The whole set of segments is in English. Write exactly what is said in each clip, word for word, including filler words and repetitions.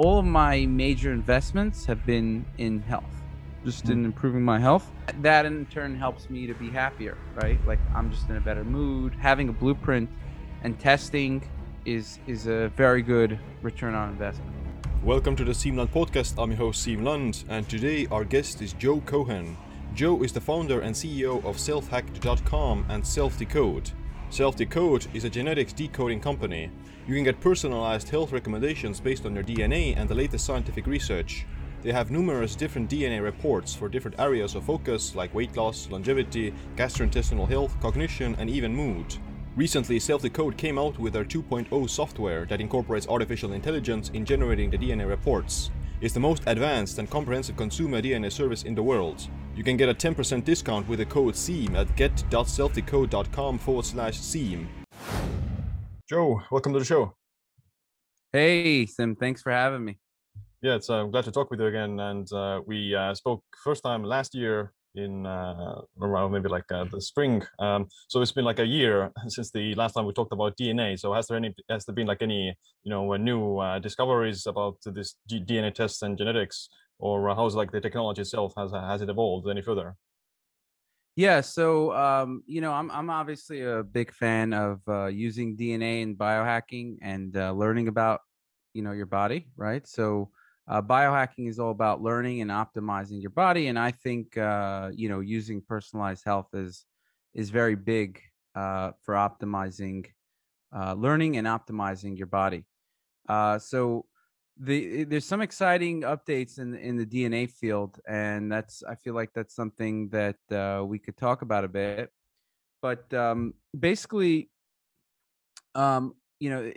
all of my major investments have been in health, just mm. in improving my health. That in turn helps me to be happier, right? Like I'm just in a better mood. Having a blueprint and testing is is a very good return on investment. Welcome to the Sean Lund podcast. I'm your host, Sean Lund, and today our guest is Joe Cohen. Joe is the founder and C E O of self hacked dot com and SelfDecode. SelfDecode is a genetics decoding company. You can get personalized health recommendations based on your D N A and the latest scientific research. They have numerous different D N A reports for different areas of focus like weight loss, longevity, gastrointestinal health, cognition, and even mood. Recently, SelfDecode came out with their two point oh software that incorporates artificial intelligence in generating the D N A reports. It's the most advanced and comprehensive consumer D N A service in the world. You can get a ten percent discount with the code SEAM at get.selfdecode.com forward slash SEAM. Joe, welcome to the show. Hey, Sim. Thanks for having me. Yeah, it's, uh, I'm glad to talk with you again. And uh, we uh, spoke first time last year in uh, around maybe like uh, the spring. Um, so it's been like a year since the last time we talked about D N A. So has there any has there been like any you know new uh, discoveries about this G- D N A tests and genetics? Or how's like the technology itself, has has it evolved any further? Yeah, so um, you know, I'm I'm obviously a big fan of uh, using D N A and biohacking and uh, learning about you know your body, right? So uh, biohacking is all about learning and optimizing your body, and I think uh, you know using personalized health is is very big uh, for optimizing, uh, learning and optimizing your body. Uh, so. The, there's some exciting updates in in the D N A field, and that's I feel like that's something that uh, we could talk about a bit. But um, basically, um, you know,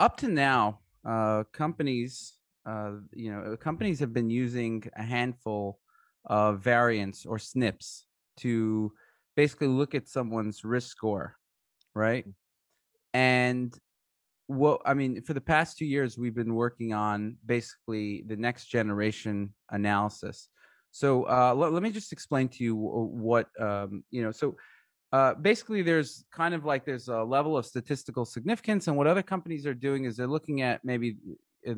up to now, uh, companies, uh, you know, companies have been using a handful of variants or S N Ps to basically look at someone's risk score, right? And Well, I mean, for the past two years, we've been working on basically the next generation analysis. So uh, l- let me just explain to you what, um, you know, so uh, basically there's kind of like there's a level of statistical significance. And what other companies are doing is they're looking at maybe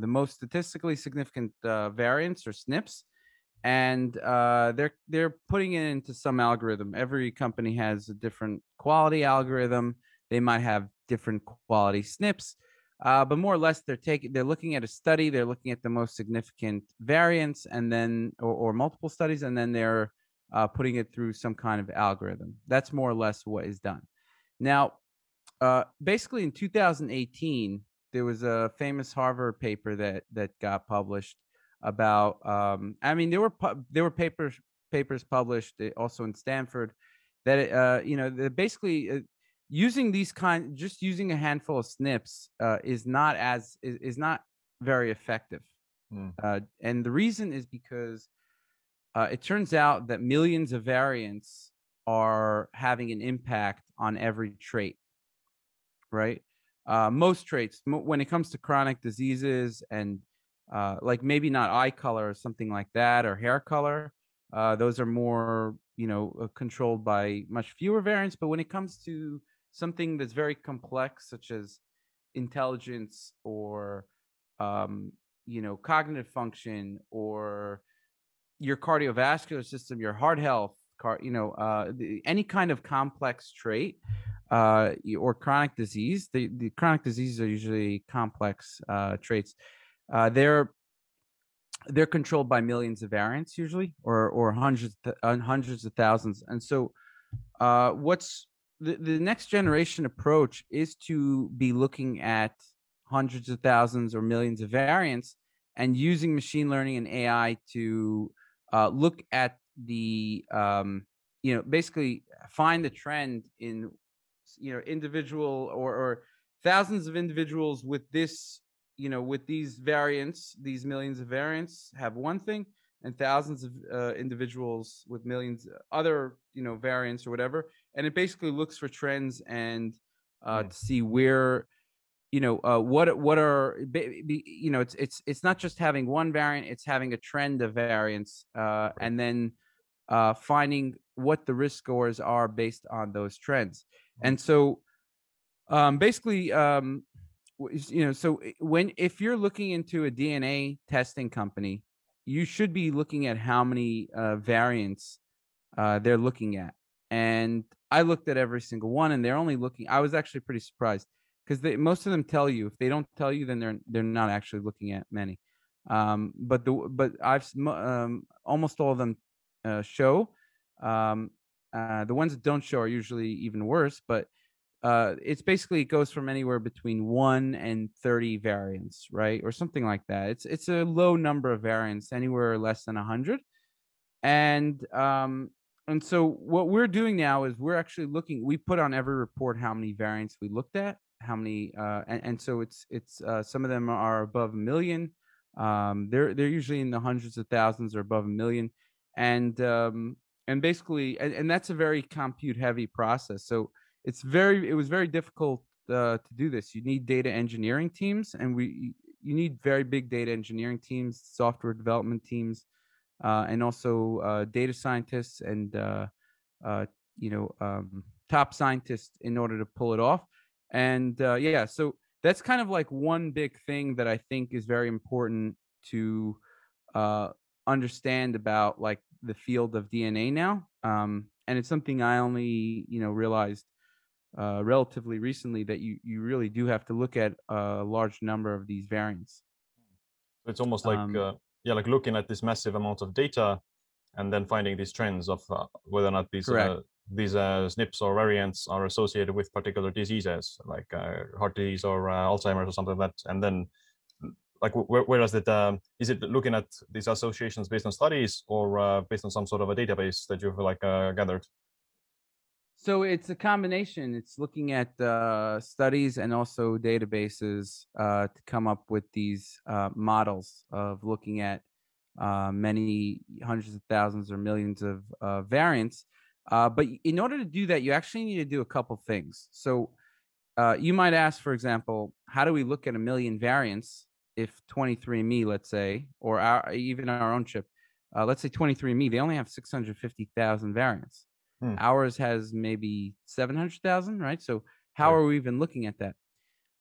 the most statistically significant uh, variants or S N Ps. And uh, they're they're putting it into some algorithm. Every company has a different quality algorithm. They might have different quality S N Ps, uh, but more or less they're taking they're looking at a study. They're looking at the most significant variants, and then or, or multiple studies, and then they're uh, putting it through some kind of algorithm. That's more or less what is done. Now, uh, basically, in two thousand eighteen, there was a famous Harvard paper that that got published about. Um, I mean, there were pu- there were papers papers published also in Stanford that uh, you know basically. Uh, Using these kind, just using a handful of S N Ps uh, is not as is, is not very effective, mm. uh, and the reason is because uh, it turns out that millions of variants are having an impact on every trait, right? Uh, most traits, mo- when it comes to chronic diseases and uh, like maybe not eye color or something like that, or hair color, uh, those are more you know uh, controlled by much fewer variants. But when it comes to something that's very complex, such as intelligence or, um, you know, cognitive function or your cardiovascular system, your heart health, car, you know, uh, the, any kind of complex trait uh, or chronic disease. The, the chronic diseases are usually complex uh, traits. Uh, they're they're controlled by millions of variants usually, or or hundreds hundreds of thousands. And so, uh, what's The, the next generation approach is to be looking at hundreds of thousands or millions of variants and using machine learning and A I to uh, look at the, um, you know, basically find the trend in, you know, individual or, or thousands of individuals with this, you know, with these variants, these millions of variants have one thing, and thousands of uh, individuals with millions other, you know, variants or whatever. And it basically looks for trends and uh, mm. to see where, you know, uh, what what are, you know, it's it's it's not just having one variant, it's having a trend of variants uh, right. and then uh, finding what the risk scores are based on those trends. Mm. And so um, basically um, you know, so when, if you're looking into a D N A testing company, you should be looking at how many uh, variants uh, they're looking at. And I looked at every single one, and they're only looking, I was actually pretty surprised, because they, most of them tell you. If they don't tell you, then they're, they're not actually looking at many. Um, but the, but I've, um, almost all of them uh, show, um, uh, the ones that don't show are usually even worse, but uh, it's basically, it goes from anywhere between one and thirty variants, right? Or something like that. It's, it's a low number of variants, anywhere less than a hundred. And, um, and so what we're doing now is we're actually looking, we put on every report how many variants we looked at, how many, uh, and, and so it's, it's, uh, some of them are above a million. Um, they're, they're usually in the hundreds of thousands or above a million. And, um, and basically, and, and that's a very compute heavy process. So it's very, it was very difficult, uh, to do this. You need data engineering teams, and we, you need very big data engineering teams, software development teams, uh, and also, uh, data scientists and, uh, uh, you know, um, top scientists in order to pull it off. And, uh, yeah, so that's kind of like one big thing that I think is very important to uh, understand about like the field of D N A now. Um, and it's something I only, you know, realized uh, relatively recently, that you, you really do have to look at a large number of these variants. So it's almost like, um, uh, yeah, like looking at this massive amount of data and then finding these trends of uh, whether or not these uh, these uh, S N Ps or variants are associated with particular diseases, like uh, heart disease or uh, Alzheimer's or something like that. And then, like, where, where is it? Um, is it looking at these associations based on studies or uh, based on some sort of a database that you've like uh, gathered? So it's a combination. It's looking at uh, studies and also databases uh, to come up with these uh, models of looking at uh, many hundreds of thousands or millions of uh, variants. Uh, but in order to do that, you actually need to do a couple things. So uh, you might ask, for example, how do we look at a million variants if twenty-three and me, let's say, or our, even our own chip, uh, let's say twenty-three and me, they only have six hundred fifty thousand variants. Hmm. Ours has maybe seven hundred thousand, right? So how yeah. are we even looking at that?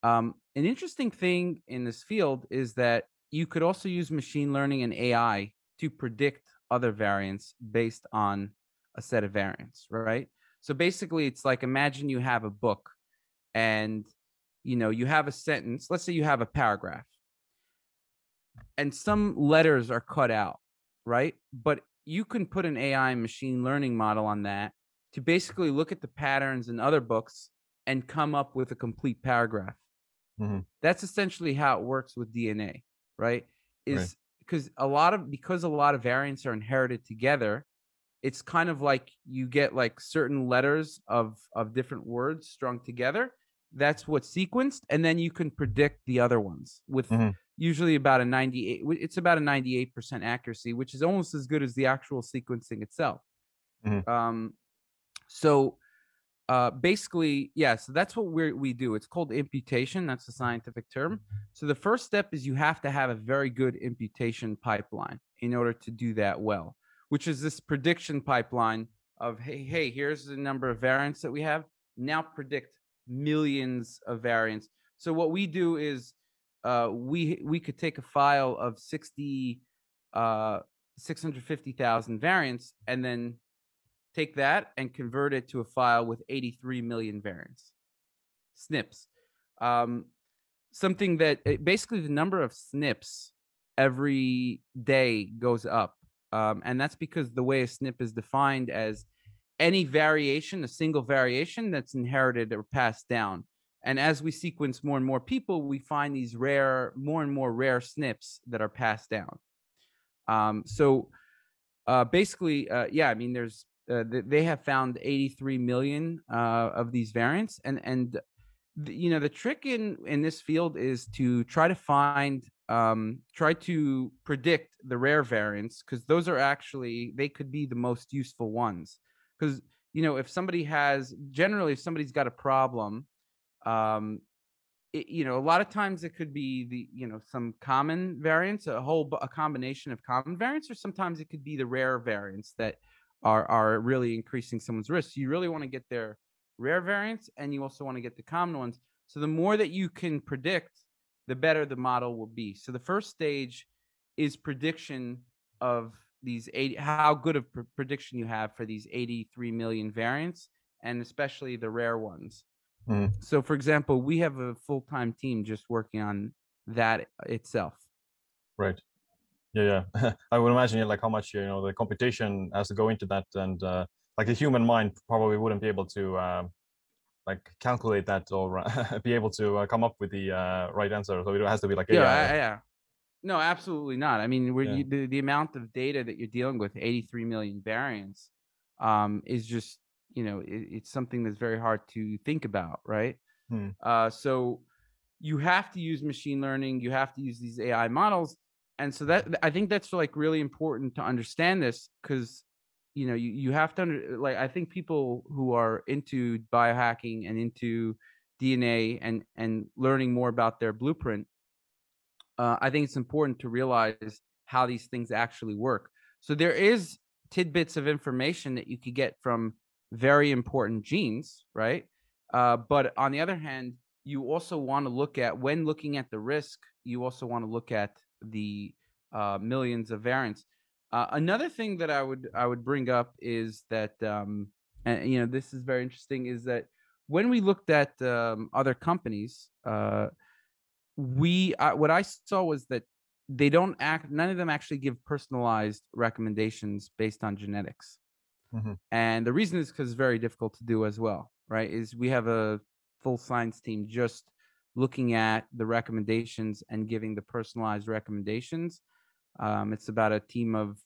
Um, an interesting thing in this field is that you could also use machine learning and A I to predict other variants based on a set of variants, right? So basically, it's like, imagine you have a book and, you know, you have a sentence. Let's say you have a paragraph and some letters are cut out, right? But you can put an A I machine learning model on that to basically look at the patterns in other books and come up with a complete paragraph. Mm-hmm. That's essentially how it works with D N A, right? Is because right. a lot of because a lot of variants are inherited together. It's kind of like you get like certain letters of, of different words strung together. That's what's sequenced. And then you can predict the other ones with mm-hmm. usually about a ninety-eight, it's about a ninety-eight percent accuracy, which is almost as good as the actual sequencing itself. Mm-hmm. Um, so uh, basically, yeah, so that's what we we do. It's called imputation. That's the scientific term. So the first step is you have to have a very good imputation pipeline in order to do that well, which is this prediction pipeline of, hey, hey, here's the number of variants that we have. Now predict millions of variants. So what we do is uh, we we could take a file of sixty, uh, six hundred fifty thousand variants and then take that and convert it to a file with eighty-three million variants, S N Ps. Um, something that basically the number of S N Ps every day goes up. Um, and that's because the way a S N P is defined as any variation, a single variation that's inherited or passed down. And as we sequence more and more people, we find these rare, more and more rare S N Ps that are passed down. Um, so uh, basically, uh, yeah, I mean, there's uh, they have found eighty-three million uh, of these variants. And, and the, you know, the trick in, in this field is to try to find Um, try to predict the rare variants, because those are actually, they could be the most useful ones. Because, you know, if somebody has, generally, if somebody's got a problem, um, it, you know, a lot of times it could be the, you know, some common variants, a whole, a combination of common variants, or sometimes it could be the rare variants that are, are really increasing someone's risk. You really want to get their rare variants, and you also want to get the common ones. So the more that you can predict, the better the model will be. So the first stage is prediction of these eighty, how good of pr- prediction you have for these eighty-three million variants, and especially the rare ones. Mm. So for example, we have a full-time team just working on that itself. Right. Yeah, yeah. I would imagine like how much, you know, the computation has to go into that, and uh, like the human mind probably wouldn't be able to um, like calculate that or be able to uh, come up with the uh, right answer. So it has to be like yeah, yeah, yeah. No, absolutely not. I mean, we're, yeah. you, the the amount of data that you're dealing with, eighty-three million variants, um, is just, you know, it, it's something that's very hard to think about, right? Hmm. Uh, so you have to use machine learning. You have to use these A I models. And so that, I think that's like really important to understand this, because, you know, you, you have to under, like, I think people who are into biohacking and into D N A and, and learning more about their blueprint, uh, I think it's important to realize how these things actually work. So there is tidbits of information that you could get from very important genes, right? Uh, but on the other hand, you also want to look at, when looking at the risk, you also want to look at the uh, millions of variants. Uh, another thing that I would I would bring up is that, um, and you know, this is very interesting, is that when we looked at um, other companies, uh, we uh, what I saw was that they don't act. None of them actually give personalized recommendations based on genetics, mm-hmm. and the reason is because it's very difficult to do as well. Right? Is we have a full science team just looking at the recommendations and giving the personalized recommendations. Um, it's about a team of,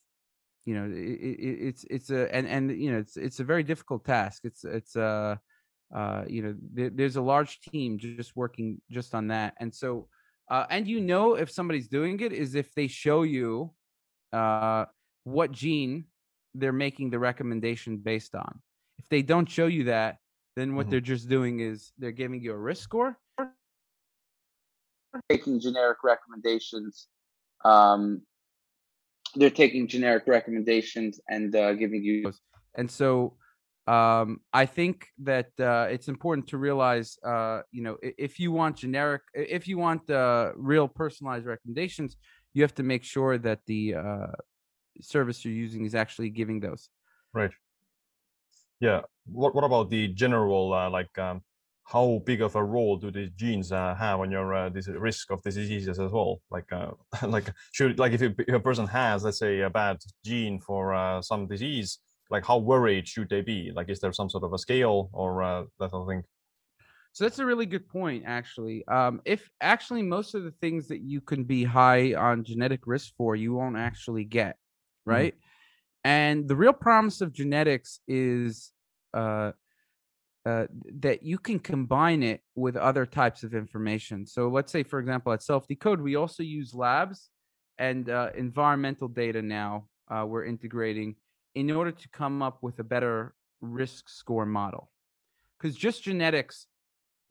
you know, it, it, it's it's a and and you know it's it's a very difficult task. It's it's a uh, you know there, there's a large team just working just on that. And so uh, and you know if somebody's doing it is if they show you uh, what gene they're making the recommendation based on. If they don't show you that, then what mm-hmm. they're just doing is they're giving you a risk score. Taking generic recommendations, um, they're taking generic recommendations and uh, giving you. And so, um, I think that uh, it's important to realize, uh, you know, if you want generic, if you want uh, real personalized recommendations, you have to make sure that the uh, service you're using is actually giving those. Right. Yeah. What What about the general uh, like? Um... How big of a role do these genes uh, have on your uh, this risk of diseases as well? Like, uh, like should like if, you, if a person has, let's say, a bad gene for uh, some disease, like how worried should they be? Like, is there some sort of a scale or uh, that sort of thing? So that's a really good point, actually. Um, if actually most of the things that you can be high on genetic risk for, you won't actually get, right? Mm-hmm. And the real promise of genetics is. Uh, Uh, that you can combine it with other types of information. So let's say, for example, at SelfDecode, we also use labs and uh, environmental data now uh, we're integrating in order to come up with a better risk score model. Because just genetics,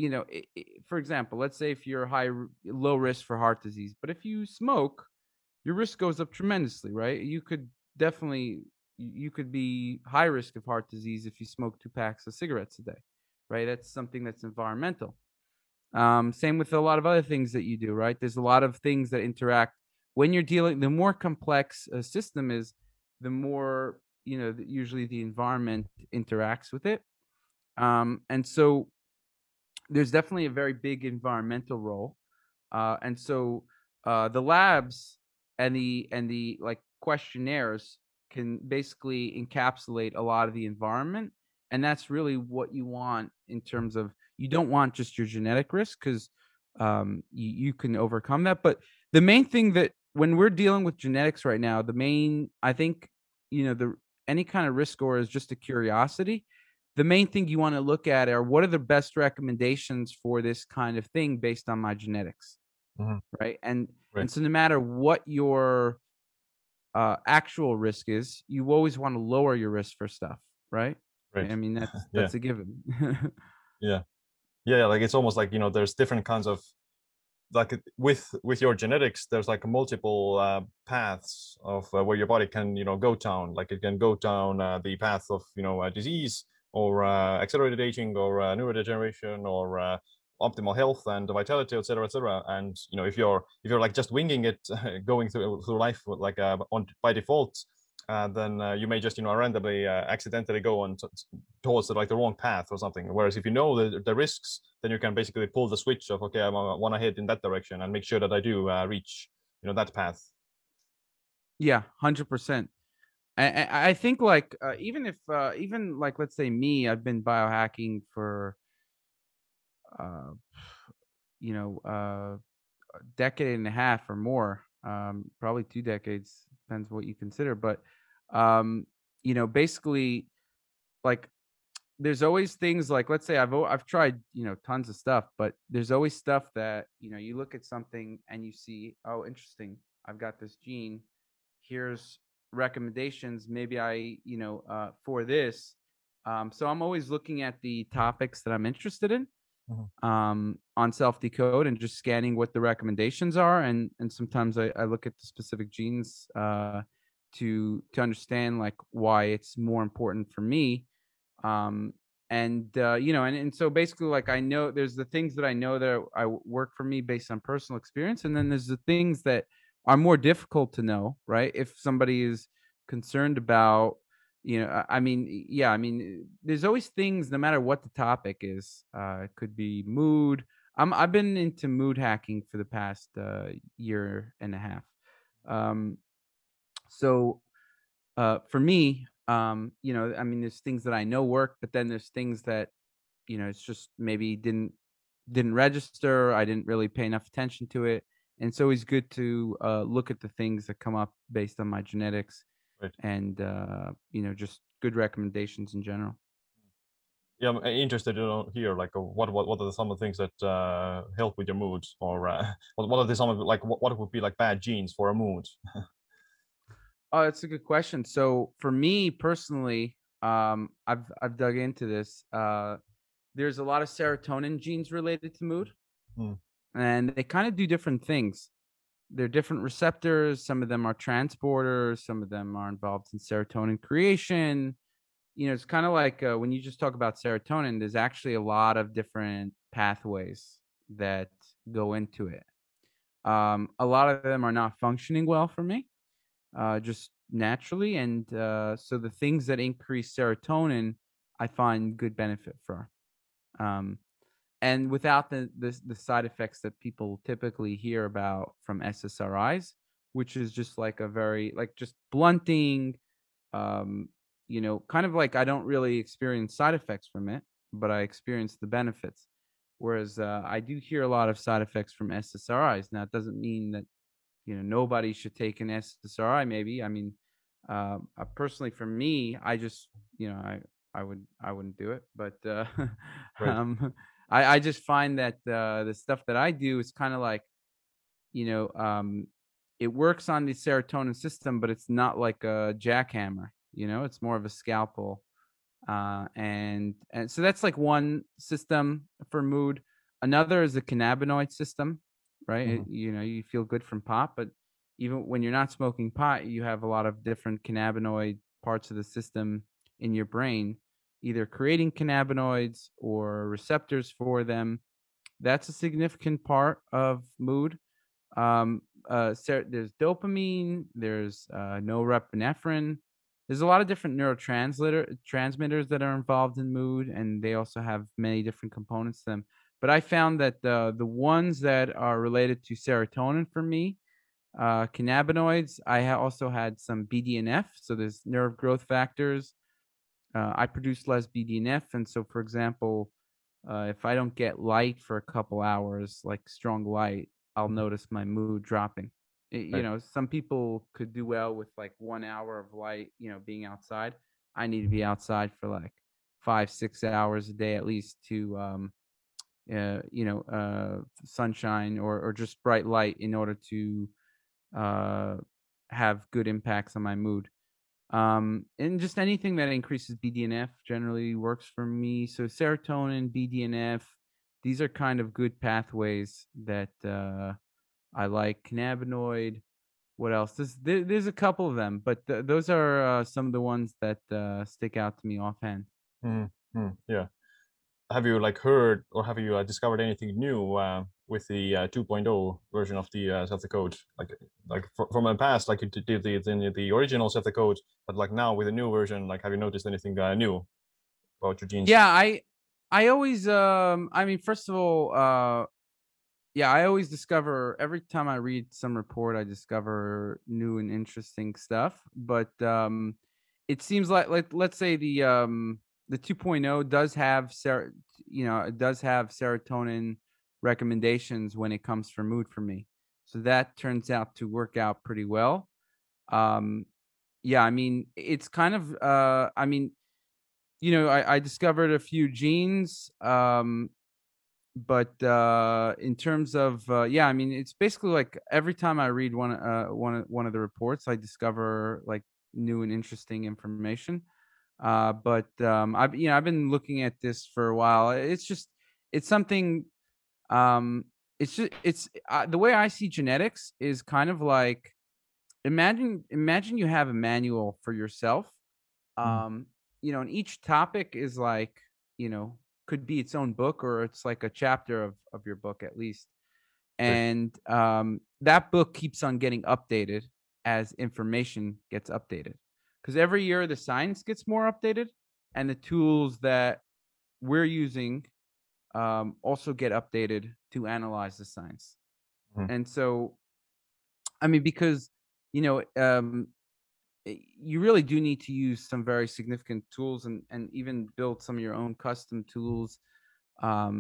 you know, it, it, for example, let's say if you're high, low risk for heart disease, but if you smoke, your risk goes up tremendously, right? You could definitely... You could be high risk of heart disease if you smoke two packs of cigarettes a day, right? That's something that's environmental. Um, same with a lot of other things that you do, right? There's a lot of things that interact. When you're dealing, the more complex a system is, the more, you know, usually the environment interacts with it. Um, and so there's definitely a very big environmental role. Uh, and so uh, the labs and the and the like questionnaires can basically encapsulate a lot of the environment. And that's really what you want in terms of, you don't want just your genetic risk because um, you, you can overcome that. But the main thing that when we're dealing with genetics right now, the main, I think, you know, the any kind of risk score is just a curiosity. The main thing you want to look at are what are the best recommendations for this kind of thing based on my genetics, mm-hmm. right? And right. And so no matter what your Uh, actual risk is, you always want to lower your risk for stuff, right? Right. I mean, that's that's yeah. a given. yeah, yeah. Like it's almost like, you know, there's different kinds of like with with your genetics, there's like multiple uh, paths of uh, where your body can, you know, go down. Like it can go down uh, the path of, you know, uh, disease or uh, accelerated aging or uh, neurodegeneration or uh, optimal health and vitality, et cetera, et cetera. And, you know, if you're, if you're like just winging it, going through through life with like uh, on by default, uh, then uh, you may just, you know, randomly uh, accidentally go on t- towards the, like the wrong path or something. Whereas if you know the, the risks, then you can basically pull the switch of, okay, I want to head in that direction and make sure that I do uh, reach, you know, that path. Yeah, one hundred percent. I, I think like uh, even if uh, even like, let's say me, I've been biohacking for, uh, you know, uh, a decade and a half or more, um, probably two decades, depends what you consider. But, um, you know, basically like there's always things like, let's say I've, I've tried, you know, tons of stuff, but there's always stuff that, you know, you look at something and you see, oh, interesting. I've got this gene. Here's recommendations, maybe I, you know, uh, for this. Um, so I'm always looking at the topics that I'm interested in mm-hmm. um, on SelfDecode and just scanning what the recommendations are. And and sometimes I, I look at the specific genes uh, to to understand like why it's more important for me. Um, and, uh, you know, and, and so basically like I know there's the things that I know that I, I work for me based on personal experience. And then there's the things that are more difficult to know, right? If somebody is concerned about, you know, I mean, yeah, I mean, there's always things, no matter what the topic is, uh, it could be mood. I'm, I've been into mood hacking for the past uh, year and a half. Um, so uh, for me, um, you know, I mean, there's things that I know work, but then there's things that, you know, it's just maybe didn't, didn't register. I didn't really pay enough attention to it. And it's always good to uh, look at the things that come up based on my genetics right. and, uh, you know, just good recommendations in general. Yeah, I'm interested to hear, like, what what what are some of the things that uh, help with your mood? Or uh, what, what are the, some of, like, what, what would be, like, bad genes for a mood? Oh, that's a good question. So for me personally, um, I've, I've dug into this. Uh, there's a lot of serotonin genes related to mood. Mm. And they kind of do different things. They're different receptors. Some of them are transporters. Some of them are involved in serotonin creation. You know, it's kind of like uh, when you just talk about serotonin, there's actually a lot of different pathways that go into it. Um, a lot of them are not functioning well for me, uh, just naturally. And uh, so the things that increase serotonin, I find good benefit for. Um And without the, the the side effects that people typically hear about from S S R Is, which is just like a very, like just blunting, um, you know, kind of like I don't really experience side effects from it, but I experience the benefits. Whereas uh, I do hear a lot of side effects from S S R Is. Now, it doesn't mean that, you know, nobody should take an S S R I maybe. I mean, uh, personally, for me, I just, you know, I, I, would, I wouldn't do it, but... Uh, right. um, I, I just find that uh, the stuff that I do is kind of like, you know, um, it works on the serotonin system, but it's not like a jackhammer, you know, it's more of a scalpel. Uh, and and so that's like one system for mood. Another is the cannabinoid system, right? Mm-hmm. It, you know, you feel good from pot, but even when you're not smoking pot, you have a lot of different cannabinoid parts of the system in your brain, either creating cannabinoids or receptors for them. That's a significant part of mood. Um, uh, ser- there's dopamine, there's uh, norepinephrine. There's a lot of different neurotransmitter transmitters that are involved in mood, and they also have many different components to them. But I found that uh, the ones that are related to serotonin for me, uh, cannabinoids, I ha- also had some B D N F, so there's nerve growth factors. Uh, I produce less B D N F, and so, for example, uh, if I don't get light for a couple hours, like strong light, I'll notice my mood dropping. It, right. You know, some people could do well with like one hour of light, you know, being outside. I need to be outside for like five, six hours a day at least to, um, uh, you know, uh, sunshine or, or just bright light in order to uh, have good impacts on my mood. Um, and just anything that increases B D N F generally works for me. So serotonin, B D N F, these are kind of good pathways that uh, I like. Cannabinoid, what else? There's, there, there's a couple of them, but th- those are uh, some of the ones that uh, stick out to me offhand. Mm-hmm. Yeah. have you like heard or have you uh, discovered anything new uh, with the uh, two point oh version of the uh, SelfDecode? Like, like for, from the past, like you did the the, the original SelfDecode, but like now with the new version, like have you noticed anything uh, new about your genes? Yeah, I, I always, um, I mean, first of all, uh, yeah, I always discover every time I read some report, I discover new and interesting stuff. But um, it seems like, like let's say the um, the two point oh does have ser- you know, it does have serotonin recommendations when it comes for mood for me. So that turns out to work out pretty well. Um, yeah, I mean, it's kind of uh, I mean, you know, I, I discovered a few genes. Um, But uh, in terms of uh, yeah, I mean, it's basically like every time I read one uh, one one of the reports, I discover like new and interesting information. Uh, but um, I've you know I've been looking at this for a while. It's just it's something. Um, it's just it's uh, the way I see genetics is kind of like imagine imagine you have a manual for yourself. Um, mm. You know, and each topic is like you know. could be its own book, or it's like a chapter of, of your book at least. And um, that book keeps on getting updated as information gets updated, because every year the science gets more updated and the tools that we're using um, also get updated to analyze the science. Mm-hmm. And so, I mean, because, you know, um, you really do need to use some very significant tools and, and even build some of your own custom tools. Um,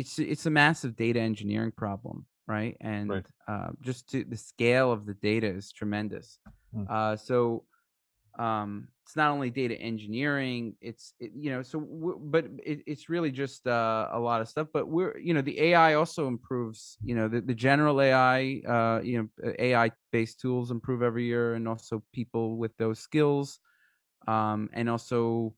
it's it's a massive data engineering problem, right? And right. Uh, just to, the scale of the data is tremendous. Mm. Uh, so um, it's not only data engineering, it's, it, you know, so, w- but it, it's really just uh, a lot of stuff. But we're, you know, the A I also improves, you know, the, the general A I, uh, you know, A I-based tools improve every year, and also people with those skills. Um, and also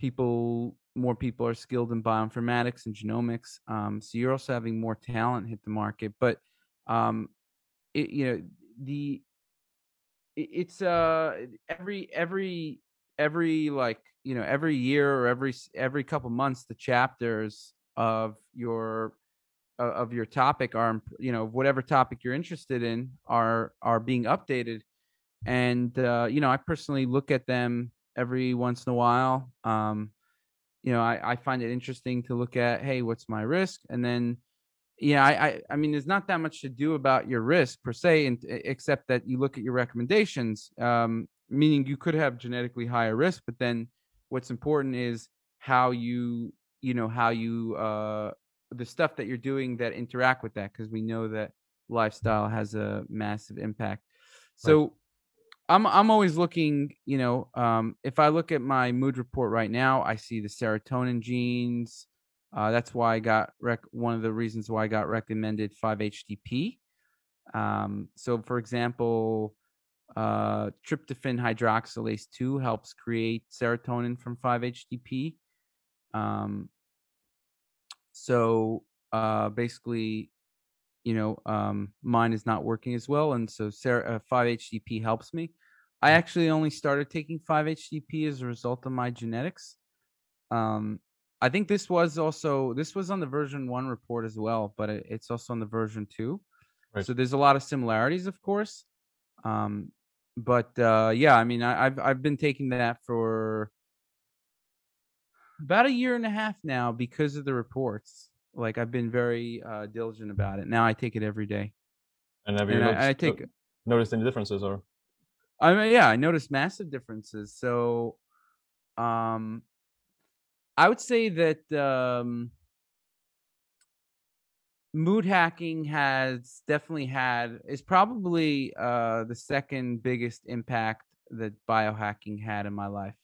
people, more people are skilled in bioinformatics and genomics. Um, so you're also having more talent hit the market. But, um, it, you know, the, it's uh every every every like you know every year or every every couple months the chapters of your of your topic are you know whatever topic you're interested in are are being updated. And uh you know I personally look at them every once in a while. um you know I I find it interesting to look at, hey, what's my risk? And then Yeah, I, I, I mean, there's not that much to do about your risk per se, and except that you look at your recommendations, um, meaning you could have genetically higher risk. But then, what's important is how you, you know, how you, uh, the stuff that you're doing that interact with that, because we know that lifestyle has a massive impact. So, right. I'm, I'm always looking, you know, um, if I look at my mood report right now, I see the serotonin genes. Uh, that's why I got rec- one of the reasons why I got recommended five H T P. Um, so, for example, uh, tryptophan hydroxylase two helps create serotonin from five H T P. Um, so, uh, basically, you know, um, mine is not working as well, and so ser- uh, five H T P helps me. I actually only started taking five H T P as a result of my genetics. Um, I think this was also this was on the version one report as well, but it, it's also on the version two. Right. So there's a lot of similarities, of course. Um, but uh, yeah, I mean, I, I've I've been taking that for about a year and a half now because of the reports. Like I've been very uh, diligent about it. Now I take it every day. And have you and noticed, I, I take, noticed any differences, or? I mean, yeah, I noticed massive differences. So, um. I would say that um, mood hacking has definitely had is probably uh, the second biggest impact that biohacking had in my life,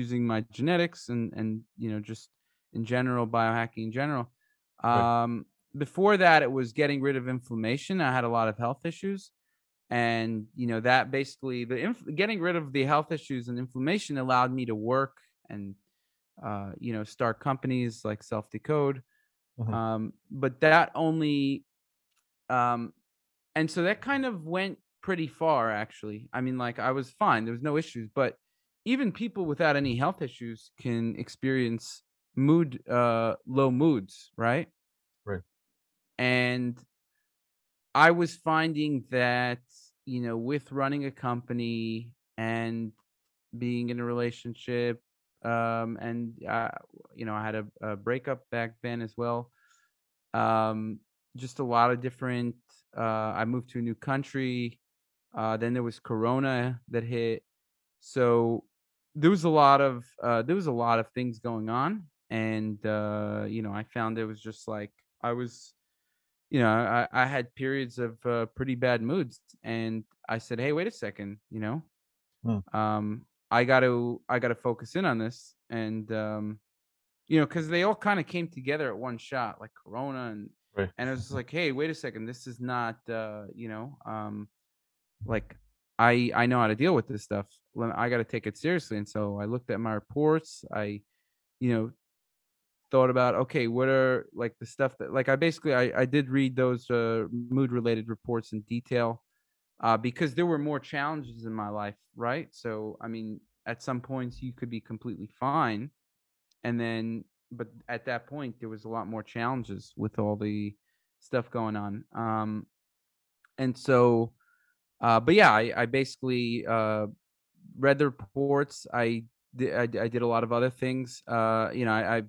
using my genetics and, and you know, just in general, biohacking in general. Um, right. Before that, it was getting rid of inflammation. I had a lot of health issues. And, you know, that basically the inf- getting rid of the health issues and inflammation allowed me to work and uh you know start companies like SelfDecode. Mm-hmm. um but that only um and so that kind of went pretty far, actually. I mean, like, I was fine, there was no issues, but even people without any health issues can experience mood, uh, low moods, right? Right. And I was finding that, you know, with running a company and being in a relationship, um, and, uh, you know, I had a, a breakup back then as well. Um, just a lot of different, uh, I moved to a new country. Uh, then there was Corona that hit. So there was a lot of, uh, there was a lot of things going on. And, uh, you know, I found it was just like, I was, you know, I, I had periods of uh, pretty bad moods, and I said, "Hey, wait a second, you know, hmm. um, I got to, I got to focus in on this." And, um, you know, because they all kind of came together at one shot, like Corona, and right. and I was like, "Hey, wait a second, this is not, uh, you know, um, like I, I know how to deal with this stuff. I got to take it seriously." And so I looked at my reports. I, you know. Thought about, okay, what are like the stuff that like I basically I, I did read those uh, mood related reports in detail uh, because there were more challenges in my life, right? So I mean, at some points you could be completely fine, and then but at that point there was a lot more challenges with all the stuff going on. Um, and so, uh, but yeah, I, I basically uh, read the reports. I did I, I did a lot of other things. Uh, you know, I. I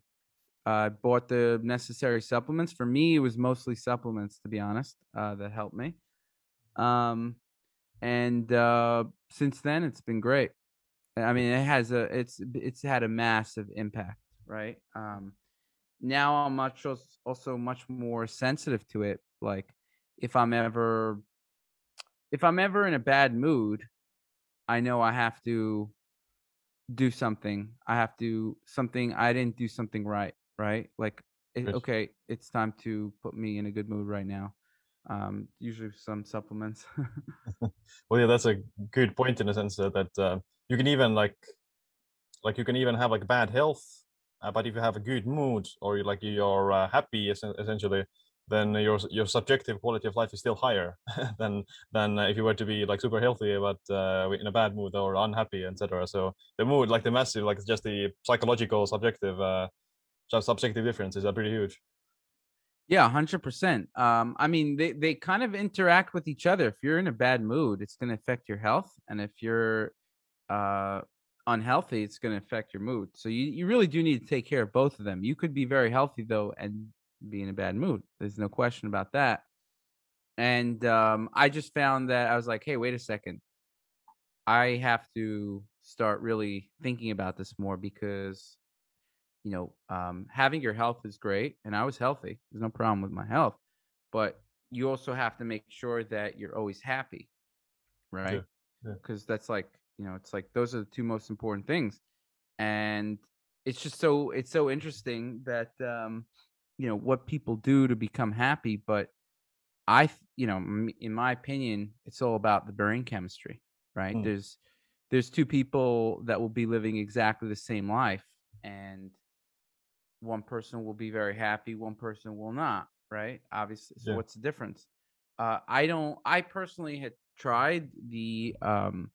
I uh, bought the necessary supplements. For me, it was mostly supplements, to be honest, uh, that helped me. Um, and uh, since then, it's been great. I mean, it has a it's it's had a massive impact, right? Um, now I'm much also much more sensitive to it. Like, if I'm ever if I'm ever in a bad mood, I know I have to do something. I have to something. I didn't do something right. Right? Like, it, okay, it's time to put me in a good mood right now. Um, usually some supplements. Well, yeah, that's a good point in a sense that, that uh, you can even like, like you can even have like bad health, uh, but if you have a good mood or you, like you're uh, happy essentially, then your your subjective quality of life is still higher than than if you were to be like super healthy but uh, in a bad mood or unhappy, et cetera. So the mood, like the massive, like just the psychological subjective. Uh, Subjective differences are pretty huge. Yeah, one hundred percent. Um, I mean, they, they kind of interact with each other. If you're in a bad mood, it's going to affect your health. And if you're uh, unhealthy, it's going to affect your mood. So you, you really do need to take care of both of them. You could be very healthy, though, and be in a bad mood. There's no question about that. And um, I just found that I was like, hey, wait a second. I have to start really thinking about this more because... You know, um, having your health is great, and I was healthy. There's no problem with my health, but you also have to make sure that you're always happy, right? Because yeah, yeah. That's like, you know, it's like those are the two most important things, and it's just so it's so interesting that um, you know what people do to become happy. But I, you know, in my opinion, it's all about the brain chemistry, right? Mm. There's there's two people that will be living exactly the same life, and one person will be very happy, one person will not, right? Obviously. So yeah. What's the difference? Uh, I don't. I personally had tried the um,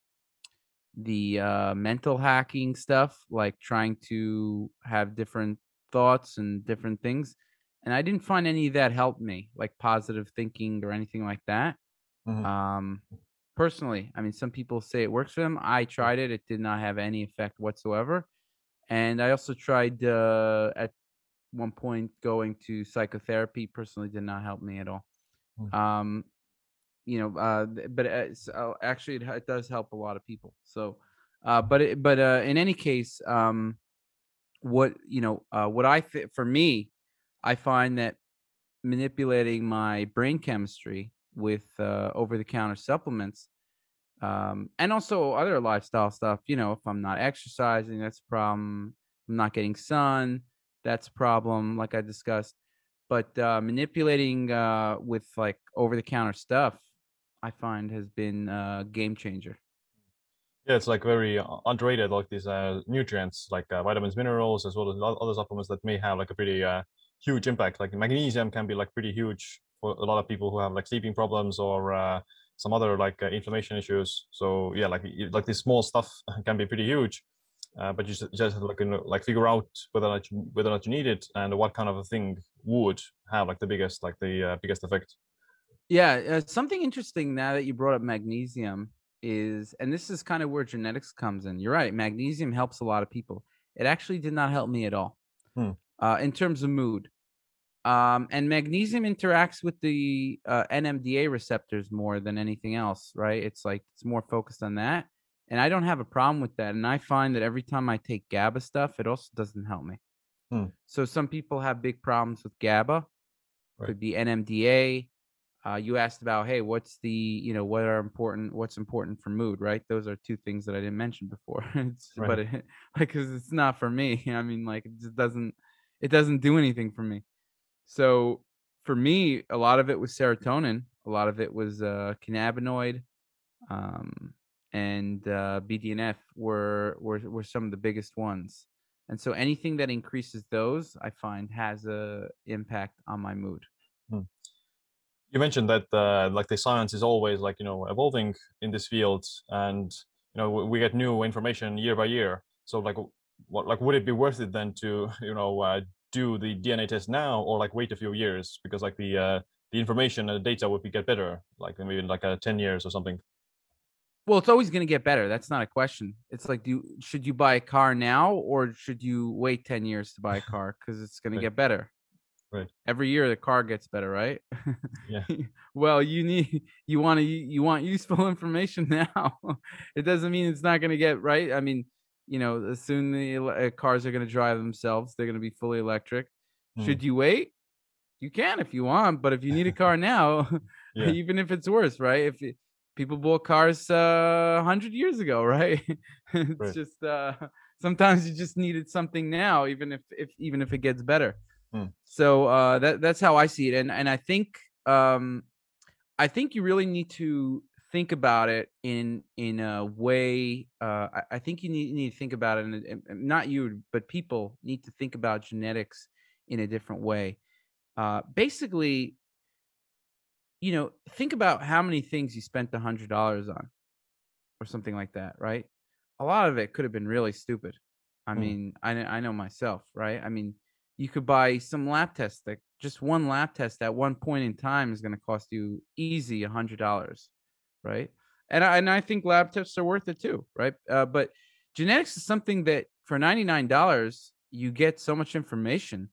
the uh, mental hacking stuff, like trying to have different thoughts and different things, and I didn't find any of that helped me, like positive thinking or anything like that. Mm-hmm. Um, personally, I mean, some people say it works for them. I tried it; it did not have any effect whatsoever. And I also tried uh, at one point going to psychotherapy. Personally, did not help me at all. Mm-hmm. Um, you know, uh, but it's, uh, actually, it, it does help a lot of people. So, uh, but it, but uh, in any case, um, what you know, uh, what I th- for me, I find that manipulating my brain chemistry with uh, over-the-counter supplements. Um, and also other lifestyle stuff, you know, if I'm not exercising, that's a problem. I'm not getting sun. That's a problem. Like I discussed, but, uh, manipulating, uh, with like over the counter stuff, I find has been a game changer. Yeah. It's like very underrated, like these, uh, nutrients, like uh, vitamins, minerals, as well as other supplements that may have like a pretty, uh, huge impact. Like magnesium can be like pretty huge for a lot of people who have like sleeping problems or, uh, some other like uh, inflammation issues. So yeah, like like this small stuff can be pretty huge. Uh, but you just, just have to like, you know, like figure out whether or not you, whether or not you need it, and what kind of a thing would have like the biggest like the uh, biggest effect. Yeah, uh, something interesting now that you brought up magnesium is, and this is kind of where genetics comes in. You're right, magnesium helps a lot of people. It actually did not help me at all hmm. uh, in terms of mood. Um, and magnesium interacts with the uh, N M D A receptors more than anything else, right? It's like it's more focused on that. And I don't have a problem with that. And I find that every time I take GABA stuff, it also doesn't help me. Hmm. So some people have big problems with GABA. Right. Could be N M D A. Uh, you asked about, hey, what's the, you know, what are important, what's important for mood, right? Those are two things that I didn't mention before. It's, right. But it, like, because it's not for me. I mean, like, it just doesn't, it doesn't do anything for me. So for me, a lot of it was serotonin. A lot of it was uh, cannabinoid. Um, and uh, B D N F were, were were some of the biggest ones. And so anything that increases those, I find, has a impact on my mood. Hmm. You mentioned that uh, like the science is always like, you know, evolving in this field, and, you know, we get new information year by year. So like, what, like, would it be worth it then to, you know, uh, do the D N A test now, or like wait a few years, because like the uh, the information and the data would be get better, like maybe like uh, ten years or something? Well, it's always going to get better. That's not a question. It's like, do you, should you buy a car now, or should you wait ten years to buy a car? Because it's going right. to get better. Right. Every year the car gets better, right? Yeah. Well, you need you want to you want useful information now. It doesn't mean it's not going to get right. I mean, you know, soon the cars are going to drive themselves. They're going to be fully electric. Mm. Should you wait? You can if you want, but if you need a car now, yeah. even if it's worse, right? If it, people bought cars uh, one hundred years ago, right? It's right. just uh, sometimes you just needed something now, even if, if even if it gets better. Hmm. So uh, that that's how I see it, and and I think um, I think you really need to think about it in in a way. Uh, I, I think you need need to think about it, in a, in, not you, but people need to think about genetics in a different way. Uh, basically. You know, think about how many things you spent one hundred dollars on or something like that, right? A lot of it could have been really stupid. I mm. mean, I, I know myself, right? I mean, you could buy some lab tests that just one lab test at one point in time is going to cost you easy one hundred dollars, right? And I, and I think lab tests are worth it too, right? Uh, but genetics is something that for ninety-nine dollars, you get so much information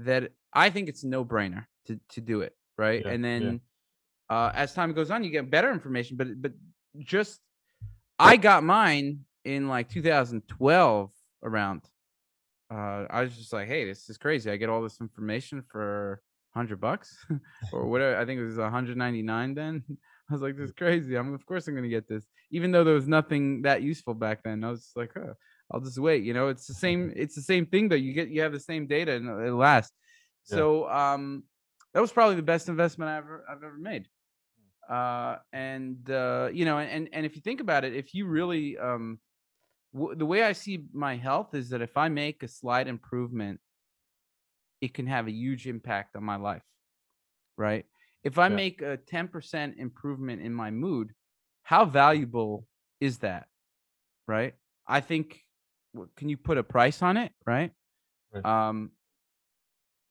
that I think it's a no-brainer to, to do it. Right. Yeah, and then yeah. uh, as time goes on, you get better information. But but just I got mine in like two thousand twelve around. Uh, I was just like, hey, this is crazy. I get all this information for one hundred bucks or whatever. I think it was one hundred ninety-nine then. I was like, this is crazy. I'm of course I'm going to get this, even though there was nothing that useful back then. I was just like, oh, I'll just wait. You know, it's the same. It's the same thing, though. You get you have the same data and it lasts. Yeah. So um. That was probably the best investment I've ever, I've ever made. Uh, and, uh, you know, and, and if you think about it, if you really, um, w- the way I see my health is that if I make a slight improvement, it can have a huge impact on my life, right? If I yeah. make a ten percent improvement in my mood, how valuable is that, right? I think, can you put a price on it, right? right. Um,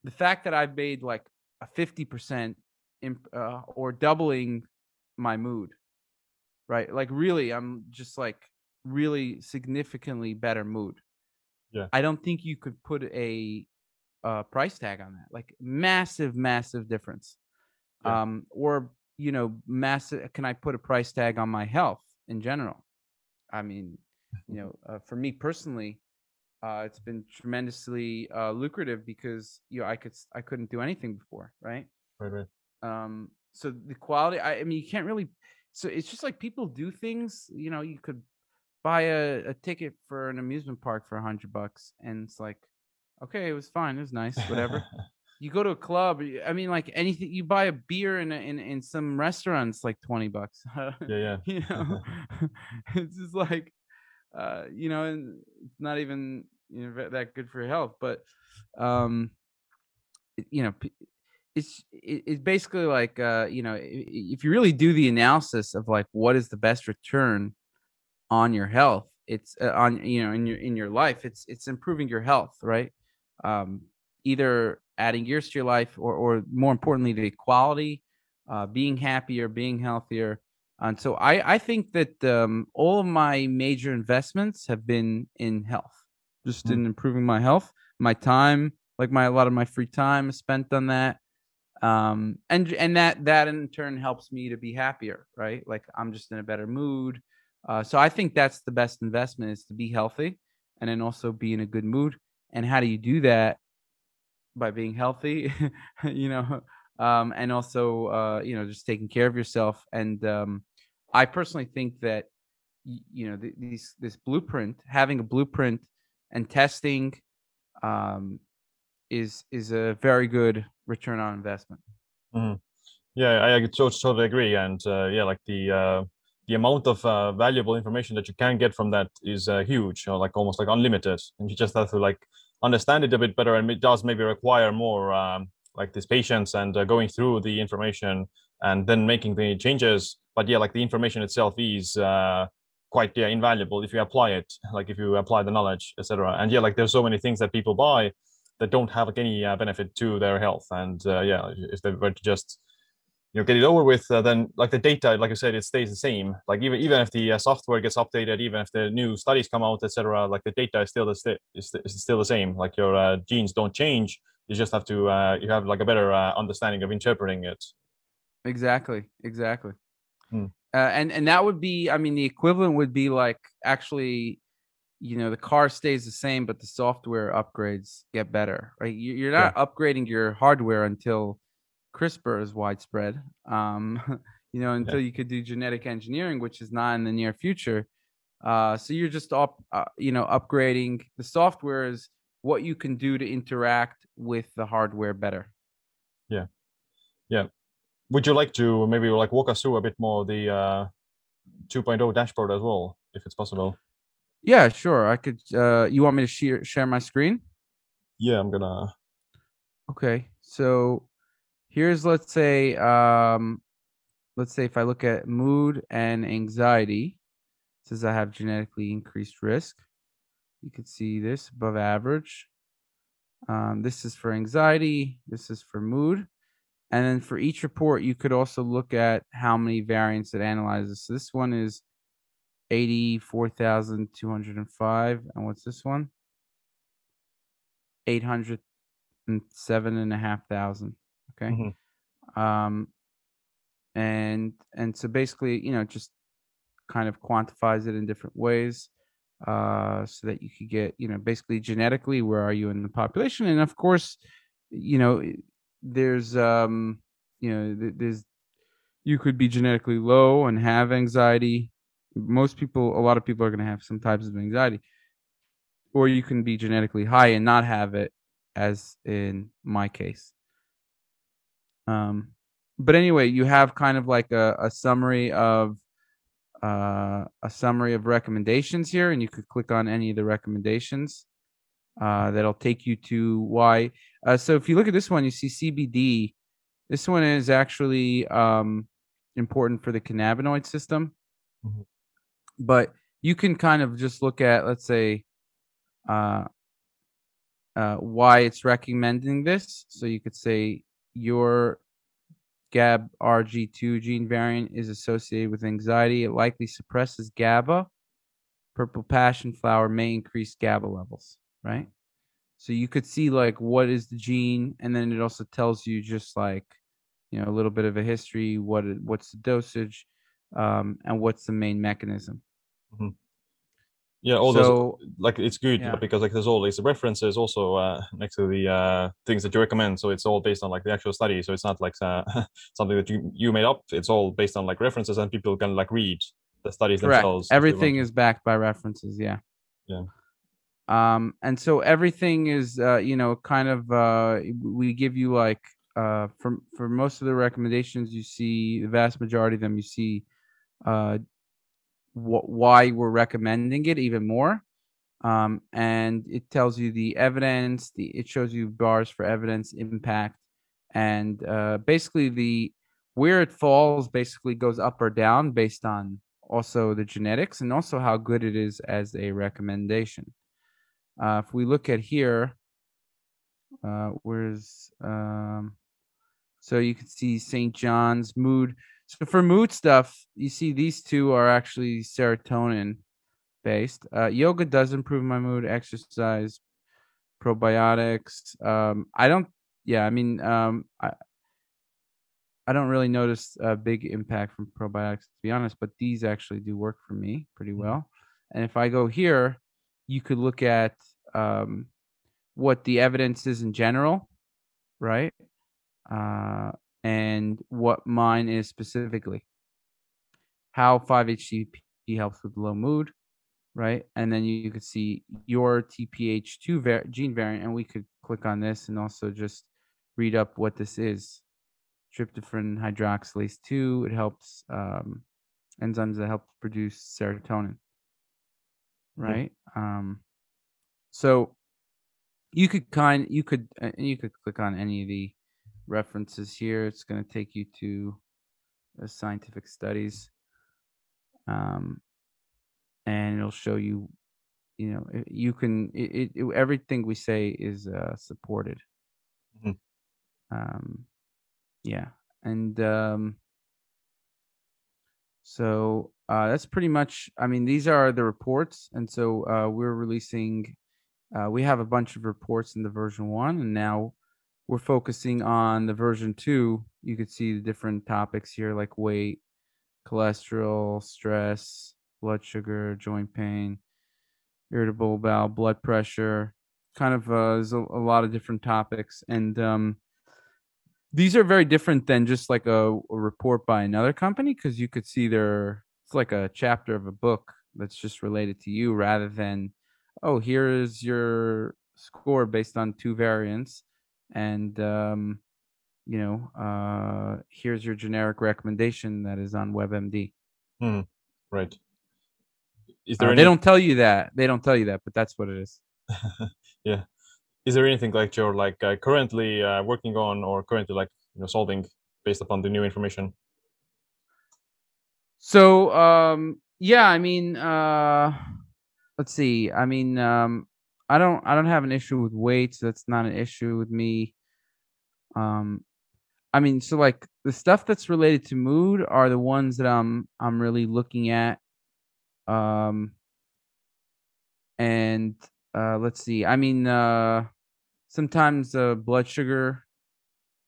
the fact that I've made like, fifty percent imp- uh, or doubling my mood, right? Like really, I'm just like really significantly better mood. Yeah. I don't think you could put a uh, price tag on that. Like massive, massive difference. Yeah. Um, or, you know, massive, can I put a price tag on my health in general? I mean, you know, uh, for me personally, Uh, it's been tremendously uh, lucrative because you know I could I couldn't do anything before, right? Right, right. Um, so the quality, I, I mean, you can't really. So it's just like people do things. You know, you could buy a, a ticket for an amusement park for a hundred bucks, and it's like, okay, it was fine, it was nice, whatever. You go to a club. I mean, like anything. You buy a beer in a, in in some restaurants, like twenty bucks. Yeah, yeah. You know, it's just like, uh, you know, and it's not even. You know, that good for your health, but um you know it's it's basically like uh you know if you really do the analysis of like what is the best return on your health, it's uh, on, you know, in your, in your life, it's, it's improving your health, right? Um, either adding years to your life, or, or more importantly, the quality, uh, being happier, being healthier. And so I, I think that um, all of my major investments have been in health, just mm-hmm. in improving my health, my time, like my, a lot of my free time is spent on that. Um, and, and that, that in turn helps me to be happier, right? Like I'm just in a better mood. Uh, so I think that's the best investment, is to be healthy and then also be in a good mood. And how do you do that? By being healthy, you know, um, and also, uh, you know, just taking care of yourself. And um, I personally think that, you know, th- these, this blueprint, having a blueprint and testing um, is, is a very good return on investment. Mm-hmm. Yeah, I totally agree. And uh, yeah, like the, uh... the amount of uh, valuable information that you can get from that is uh, huge, or like almost like unlimited. And you just have to like understand it a bit better. And it does maybe require more um, like this patience and uh, going through the information and then making the changes. But yeah, like the information itself is uh, quite yeah, invaluable if you apply it, like if you apply the knowledge, et cetera. And yeah, like there's so many things that people buy that don't have like any uh, benefit to their health. And uh, yeah, if they were to just you know, get it over with, uh, then like the data, like I said, it stays the same. Like even even if the uh, software gets updated, even if the new studies come out, et cetera, like the data is still the st- is, st- is still the same. Like your uh, genes don't change. You just have to uh, you have like a better uh, understanding of interpreting it. Exactly, exactly. Hmm. Uh, and and that would be, I mean, the equivalent would be like actually, you know, the car stays the same, but the software upgrades get better. Right? You, you're not yeah. upgrading your hardware until CRISPR is widespread, um, you know, until yeah. you could do genetic engineering, which is not in the near future. Uh, so you're just, up, uh, you know, upgrading the software is what you can do to interact with the hardware better. Yeah. Yeah. Would you like to maybe like walk us through a bit more the uh, two point oh dashboard as well, if it's possible? Yeah, sure. I could, uh, you want me to share, share my screen? Yeah, I'm gonna. Okay. So here's, let's say, um, let's say if I look at mood and anxiety, it says I have genetically increased risk. You could see this above average. Um, this is for anxiety. This is for mood. And then for each report, you could also look at how many variants it analyzes. So this one is eighty-four thousand two hundred five. And what's this one? eight hundred seven and a half thousand. Okay. Mm-hmm. Um, and, and so basically, you know, just kind of quantifies it in different ways, uh, so that you could get, you know, basically genetically, where are you in the population? And of course, you know, there's, um, you know, there's, you could be genetically low and have anxiety. Most people, a lot of people are going to have some types of anxiety, or you can be genetically high and not have it, as in my case. Um, but anyway, you have kind of like a, a summary of uh, a summary of recommendations here, and you could click on any of the recommendations uh, that'll take you to why. Uh, so if you look at this one, you see C B D. This one is actually um, important for the cannabinoid system, mm-hmm. but you can kind of just look at, let's say, uh, uh, why it's recommending this. So you could say, your G A B R G two gene variant is associated with anxiety. It likely suppresses GABA. Purple passion flower may increase GABA levels, right? So you could see like what is the gene, and then it also tells you just like, you know, a little bit of a history, what what's the dosage, um, and what's the main mechanism. Mm-hmm. Yeah, all so, those, like it's good yeah. because like there's all these references also uh, next to the uh, things that you recommend. So it's all based on like the actual study. So it's not like uh, something that you, you made up. It's all based on like references, and people can like read the studies correct. Themselves. Everything is backed by references. Yeah. Yeah. Um, and so everything is, uh, you know, kind of uh, we give you like uh, for, for most of the recommendations, you see the vast majority of them, you see uh What, why we're recommending it even more, um, and it tells you the evidence. The it shows you bars for evidence, impact, and uh, basically the where it falls basically goes up or down based on also the genetics, and also how good it is as a recommendation. Uh, if we look at here, uh, where's um, so you can see Saint John's, mood. So for mood stuff, you see these two are actually serotonin based. Uh, yoga does improve my mood, exercise, probiotics. Um, I don't, yeah, I mean, um, I, I don't really notice a big impact from probiotics, to be honest, but these actually do work for me pretty well. And if I go here, you could look at um, what the evidence is in general, right? Uh, and what mine is specifically. How five H T P helps with low mood, right? And then you, you could see your T P H two var- gene variant, and we could click on this and also just read up what this is. Tryptophan hydroxylase two, it helps um, enzymes that help produce serotonin, right? Mm-hmm. Um, so you could kind, you could, uh, you could click on any of the references here. It's going to take you to uh, scientific studies, um, and it'll show you, you know, you can, it, it, everything we say is uh, supported. Mm-hmm. Um, Yeah, and um, so uh, that's pretty much, I mean, these are the reports. And so uh, we're releasing, uh, we have a bunch of reports in the version one, and now we're focusing on the version two. You could see the different topics here, like weight, cholesterol, stress, blood sugar, joint pain, irritable bowel, blood pressure, kind of uh, there's a, a lot of different topics. And um these are very different than just like a, a report by another company, because you could see there, it's like a chapter of a book that's just related to you, rather than, oh, here is your score based on two variants, and um, you know, uh, here's your generic recommendation that is on WebMD. Hmm. Right. Is there? Uh, any... They don't tell you that. They don't tell you that, but that's what it is. Yeah. Is there anything like you're like uh, currently uh, working on, or currently like you know solving based upon the new information? So um, yeah, I mean, uh, let's see. I mean, um, I don't, I don't have an issue with weight. So that's not an issue with me. Um, I mean, so like the stuff that's related to mood are the ones that I'm, I'm really looking at. Um, and. Uh, let's see. I mean, uh, sometimes uh, blood sugar.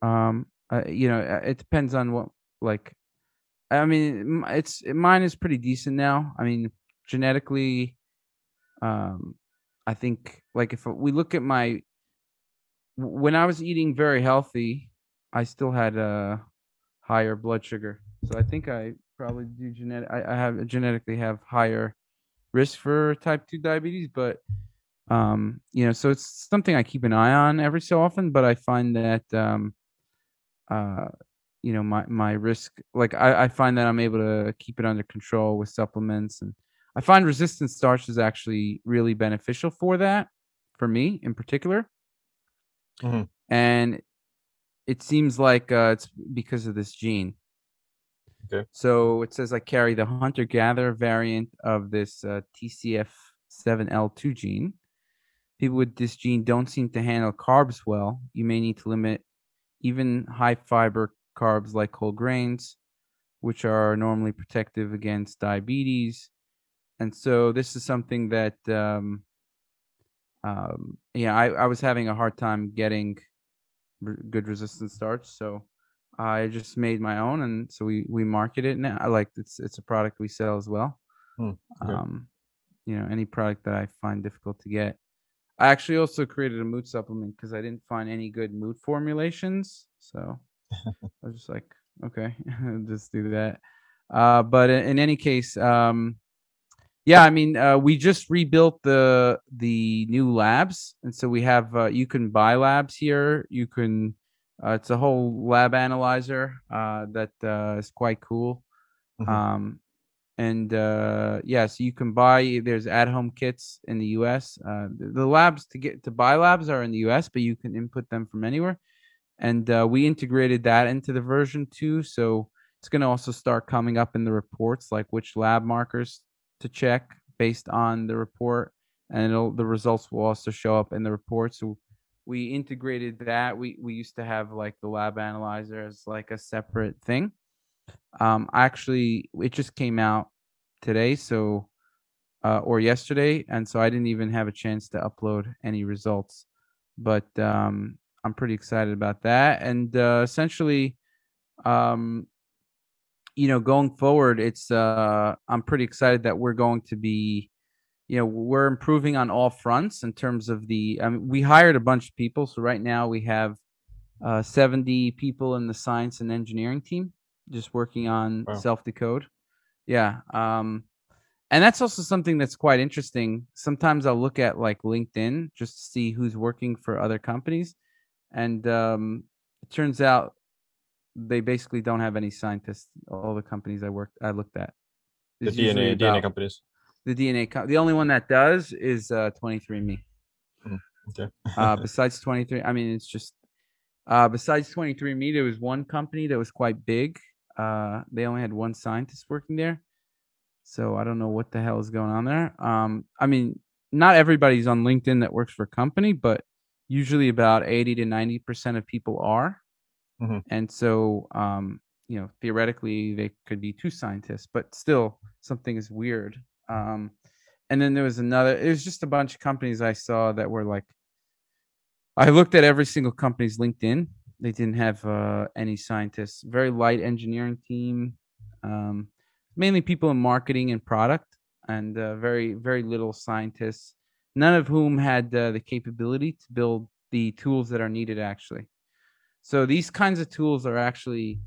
Um, uh, you know, it depends on what. Like, I mean, it's mine is pretty decent now. I mean, genetically, um, I think like if we look at my, when I was eating very healthy, I still had a higher blood sugar. So I think I probably do genetic. I, I have genetically have higher risk for type two diabetes, but. Um, you know, so it's something I keep an eye on every so often, but I find that, um, uh, you know, my, my risk, like I, I find that I'm able to keep it under control with supplements, and I find resistant starch is actually really beneficial for that, for me in particular. Mm-hmm. And it seems like, uh, it's because of this gene. Okay. So it says I carry the hunter-gatherer variant of this, uh, T C F seven L two gene. People with this gene don't seem to handle carbs well. You may need to limit even high-fiber carbs like whole grains, which are normally protective against diabetes. And so this is something that, um, um, yeah, I, I was having a hard time getting re- good resistant starch, so I just made my own, and so we we market it now. I like it's it's a product we sell as well. Hmm, okay. Um, you know, any product that I find difficult to get. I actually also created a mood supplement because I didn't find any good mood formulations. So I was just like, okay, just do that. Uh, but in, in any case, um, yeah, I mean, uh, we just rebuilt the the new labs. And so we have, uh, you can buy labs here. You can, uh, it's a whole lab analyzer uh, that uh, is quite cool. Mm-hmm. Um And uh, yeah, so you can buy, there's at-home kits in the U S. Uh, the, the labs to get to buy labs are in the U S, but you can input them from anywhere. And uh, we integrated that into the version two. So It's going to also start coming up in the reports, like which lab markers to check based on the report, and it'll, the results will also show up in the report. So we integrated that. We we used to have like the lab analyzer as like a separate thing. Um, actually, it just came out today, so uh, or yesterday, and so I didn't even have a chance to upload any results. But um, I'm pretty excited about that. And uh, essentially, um, you know, going forward, it's uh, I'm pretty excited that we're going to be, you know, we're improving on all fronts in terms of the, I mean, we hired a bunch of people. So right now we have uh, seventy people in the science and engineering team just working on wow. SelfDecode. Yeah. Um, and that's also something that's quite interesting. Sometimes I'll look at like LinkedIn just to see who's working for other companies. And um, it turns out they basically don't have any scientists. All the companies I worked, I looked at. It's the D N A, about, D N A companies. The D N A, co- the only one that does is uh, twenty-three and me. Okay. uh, besides twenty-three, I mean, it's just uh, besides twenty-three and me, there was one company that was quite big. Uh, they only had one scientist working there, so I don't know what the hell is going on there. Um, I mean, not everybody's on LinkedIn that works for a company, but usually about eighty to ninety percent of people are, mm-hmm. and so um, you know, theoretically, they could be two scientists, but still, something is weird. Um, and then there was another, it was just a bunch of companies I saw that were like, I looked at every single company's LinkedIn. They didn't have, uh, any scientists, very light engineering team, um, mainly people in marketing and product, and, uh, very, very little scientists, none of whom had uh, the capability to build the tools that are needed actually. So these kinds of tools are actually,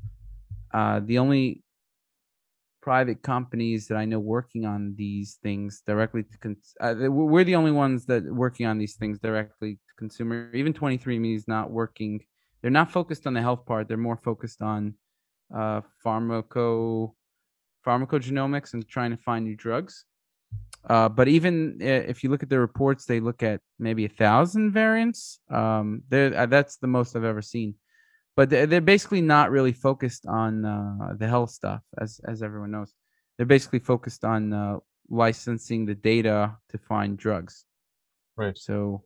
uh, the only private companies that I know working on these things directly to cons- uh, we're the only ones that working on these things directly to consumer. Even twenty-three and me is not working. They're not focused on the health part. They're more focused on uh, pharmaco pharmacogenomics and trying to find new drugs. Uh, but even if you look at their reports, they look at maybe a thousand variants. Um, uh, that's the most I've ever seen. But they're basically not really focused on uh, the health stuff, as as everyone knows. They're basically focused on uh, licensing the data to find drugs. Right. So,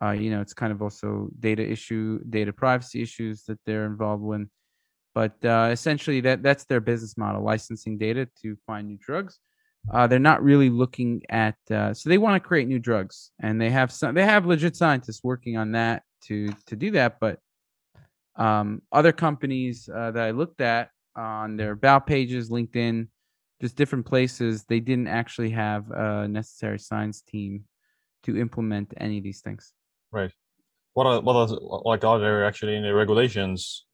uh, you know, it's kind of also data issue, data privacy issues that they're involved with. But uh, essentially, that that's their business model: licensing data to find new drugs. Uh, they're not really looking at. Uh, so they want to create new drugs, and they have some. They have legit scientists working on that to to do that, but. Um, other companies uh, that I looked at on their about pages, LinkedIn, just different places, they didn't actually have a necessary science team to implement any of these things. Right. What are what are like are there actually any regulations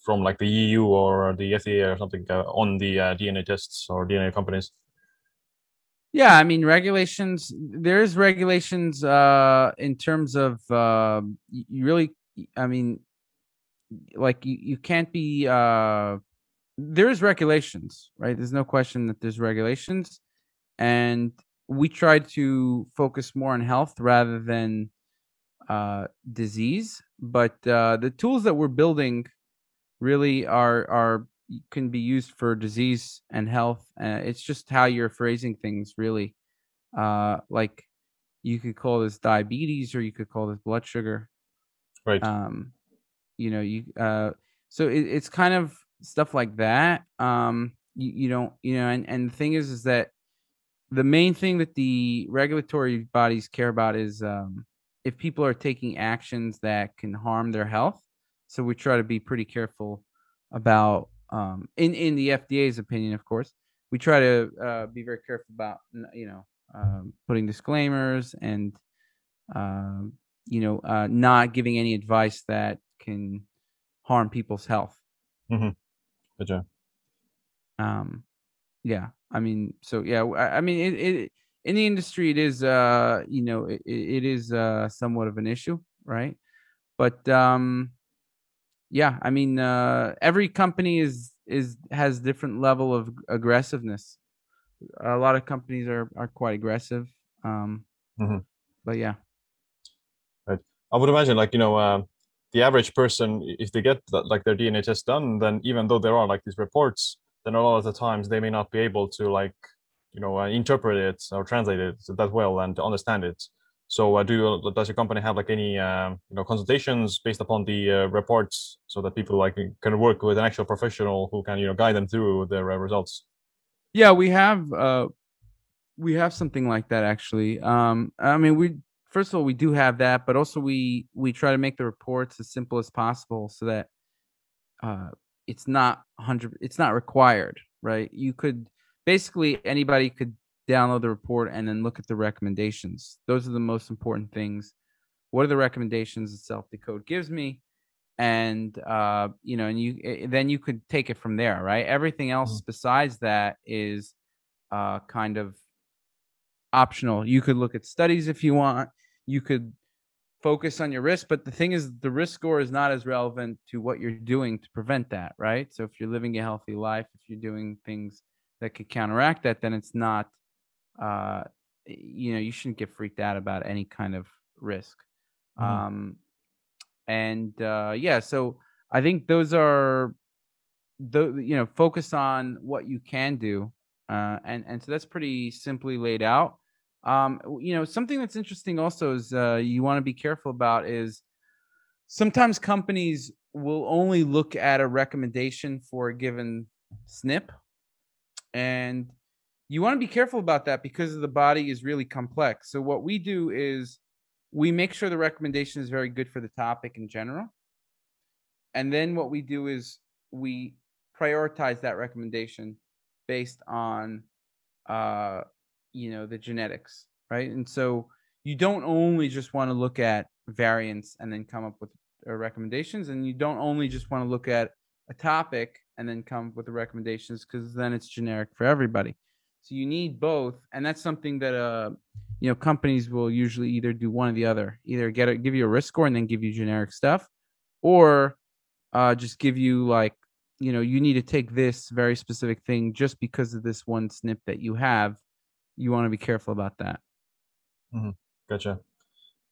from like the E U or the F D A or something uh, on the uh, D N A tests or D N A companies? Yeah, I mean, regulations. There is regulations uh, in terms of uh, you really. I mean. Like you, you can't be uh there is regulations, right? There's no question that there's regulations, and we tried to focus more on health rather than uh disease. But uh the tools that we're building really are are can be used for disease and health. Uh, it's just how you're phrasing things, really. Uh like you could call this diabetes, or you could call this blood sugar, right? um You know, you uh, so it, it's kind of stuff like that. Um, you, you don't, you know, and, and the thing is, is that the main thing that the regulatory bodies care about is um, if people are taking actions that can harm their health. So we try to be pretty careful about, um, in, in the F D A's opinion, of course, we try to uh, be very careful about, you know, um, putting disclaimers and, uh, you know, uh, not giving any advice that can harm people's health. Mm-hmm. Good job. Um, yeah, I mean, so yeah, I, I mean, it, it in the industry, it is, uh, you know, it, it is uh, somewhat of an issue, right? But um, yeah, I mean, uh, every company is is has different level of aggressiveness. A lot of companies are are quite aggressive, um, mm-hmm. but yeah. Right. I would imagine, like you know. Uh... the average person, if they get that, like their D N A test done, then even though there are like these reports, then a lot of the times they may not be able to like, you know, uh, interpret it or translate it that well and understand it. So uh, do you, does your company have like any uh, you know consultations based upon the uh, reports so that people like can work with an actual professional who can, you know, guide them through their uh, results? Yeah, we have uh, we have something like that actually. Um, I mean, we first of all we do have that, but also we we try to make the reports as simple as possible so that uh, it's not one hundred it's not required, right? You could basically anybody could download the report and then look at the recommendations. Those are the most important things. What are the recommendations that SelfDecode gives me? And uh, you know, and you then you could take it from there, right? Everything else mm-hmm. besides that is uh, kind of optional. You could look at studies if you want. You could focus on your risk, but the thing is, the risk score is not as relevant to what you're doing to prevent that, right? So if you're living a healthy life, if you're doing things that could counteract that, then it's not. Uh, you know, you shouldn't get freaked out about any kind of risk. Mm. Um, and uh, yeah, so I think those are, the you know, focus on what you can do. Uh, and, and so that's pretty simply laid out. Um, you know, something that's interesting also is uh, you want to be careful about is sometimes companies will only look at a recommendation for a given S N P. And you want to be careful about that because the body is really complex. So what we do is we make sure the recommendation is very good for the topic in general. And then what we do is we prioritize that recommendation based on, uh, you know, the genetics, right? And so you don't only just want to look at variants and then come up with uh, recommendations. And you don't only just want to look at a topic and then come up with the recommendations because then it's generic for everybody. So you need both, and that's something that uh, you know, companies will usually either do one or the other. Either get a, give you a risk score and then give you generic stuff, or uh, just give you like, you know, you need to take this very specific thing just because of this one S N P that you have. You want to be careful about that. Mm-hmm. Gotcha.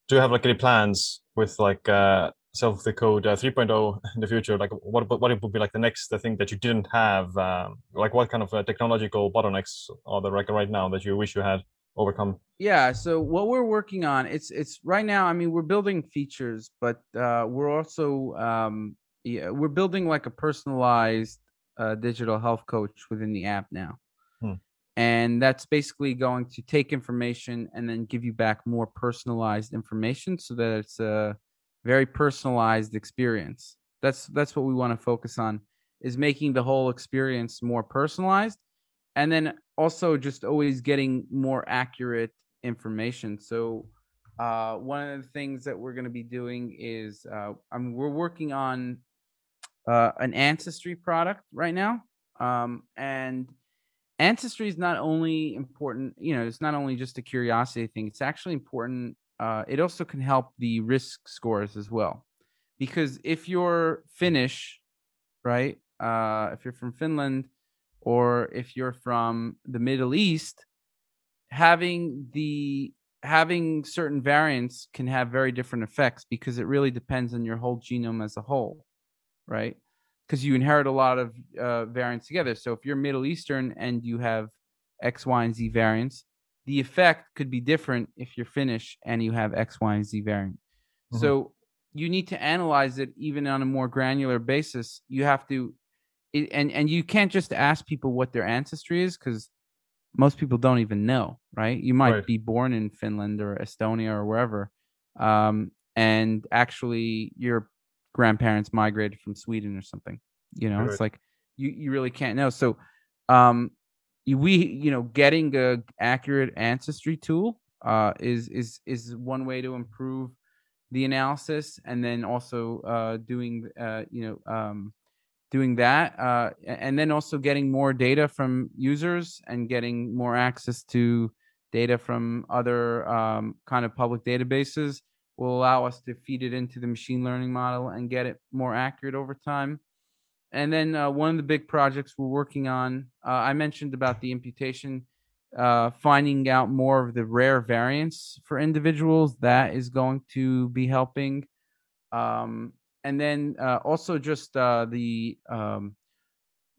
Do you have like any plans with like uh, SelfDecode uh, three point oh in the future? Like, what what it would be like the next thing that you didn't have? Um, like, what kind of uh, technological bottlenecks are there like right now that you wish you had overcome? Yeah. So what we're working on, it's it's right now. I mean, we're building features, but uh, we're also um, yeah, we're building like a personalized uh, digital health coach within the app now, hmm. and that's basically going to take information and then give you back more personalized information so that it's a uh, very personalized experience. That's that's what we want to focus on, is making the whole experience more personalized, and then also just always getting more accurate information. So uh, one of the things that we're going to be doing is uh, I mean, we're working on uh, an ancestry product right now, um, and ancestry is not only important, you know, it's not only just a curiosity thing. It's actually important. Uh, it also can help the risk scores as well, because if you're Finnish, right, uh, if you're from Finland, or if you're from the Middle East, having the having certain variants can have very different effects because it really depends on your whole genome as a whole, right? Because you inherit a lot of uh, variants together. So if you're Middle Eastern and you have X, Y, and Z variants, the effect could be different if you're Finnish and you have X, Y, and Z variant. Mm-hmm. So you need to analyze it even on a more granular basis. You have to, and, and you can't just ask people what their ancestry is, because most people don't even know, right? You might right. be born in Finland or Estonia or wherever. Um, and actually your grandparents migrated from Sweden or something, you know, right. It's like, you, you really can't know. So, um, we, you know, getting a accurate ancestry tool uh, is is is one way to improve the analysis, and then also uh, doing uh, you know um, doing that, uh, and then also getting more data from users and getting more access to data from other um, kind of public databases will allow us to feed it into the machine learning model and get it more accurate over time. And then uh, one of the big projects we're working on, uh, I mentioned about the imputation, uh, finding out more of the rare variants for individuals. That is going to be helping um, And then uh, also just uh, the um,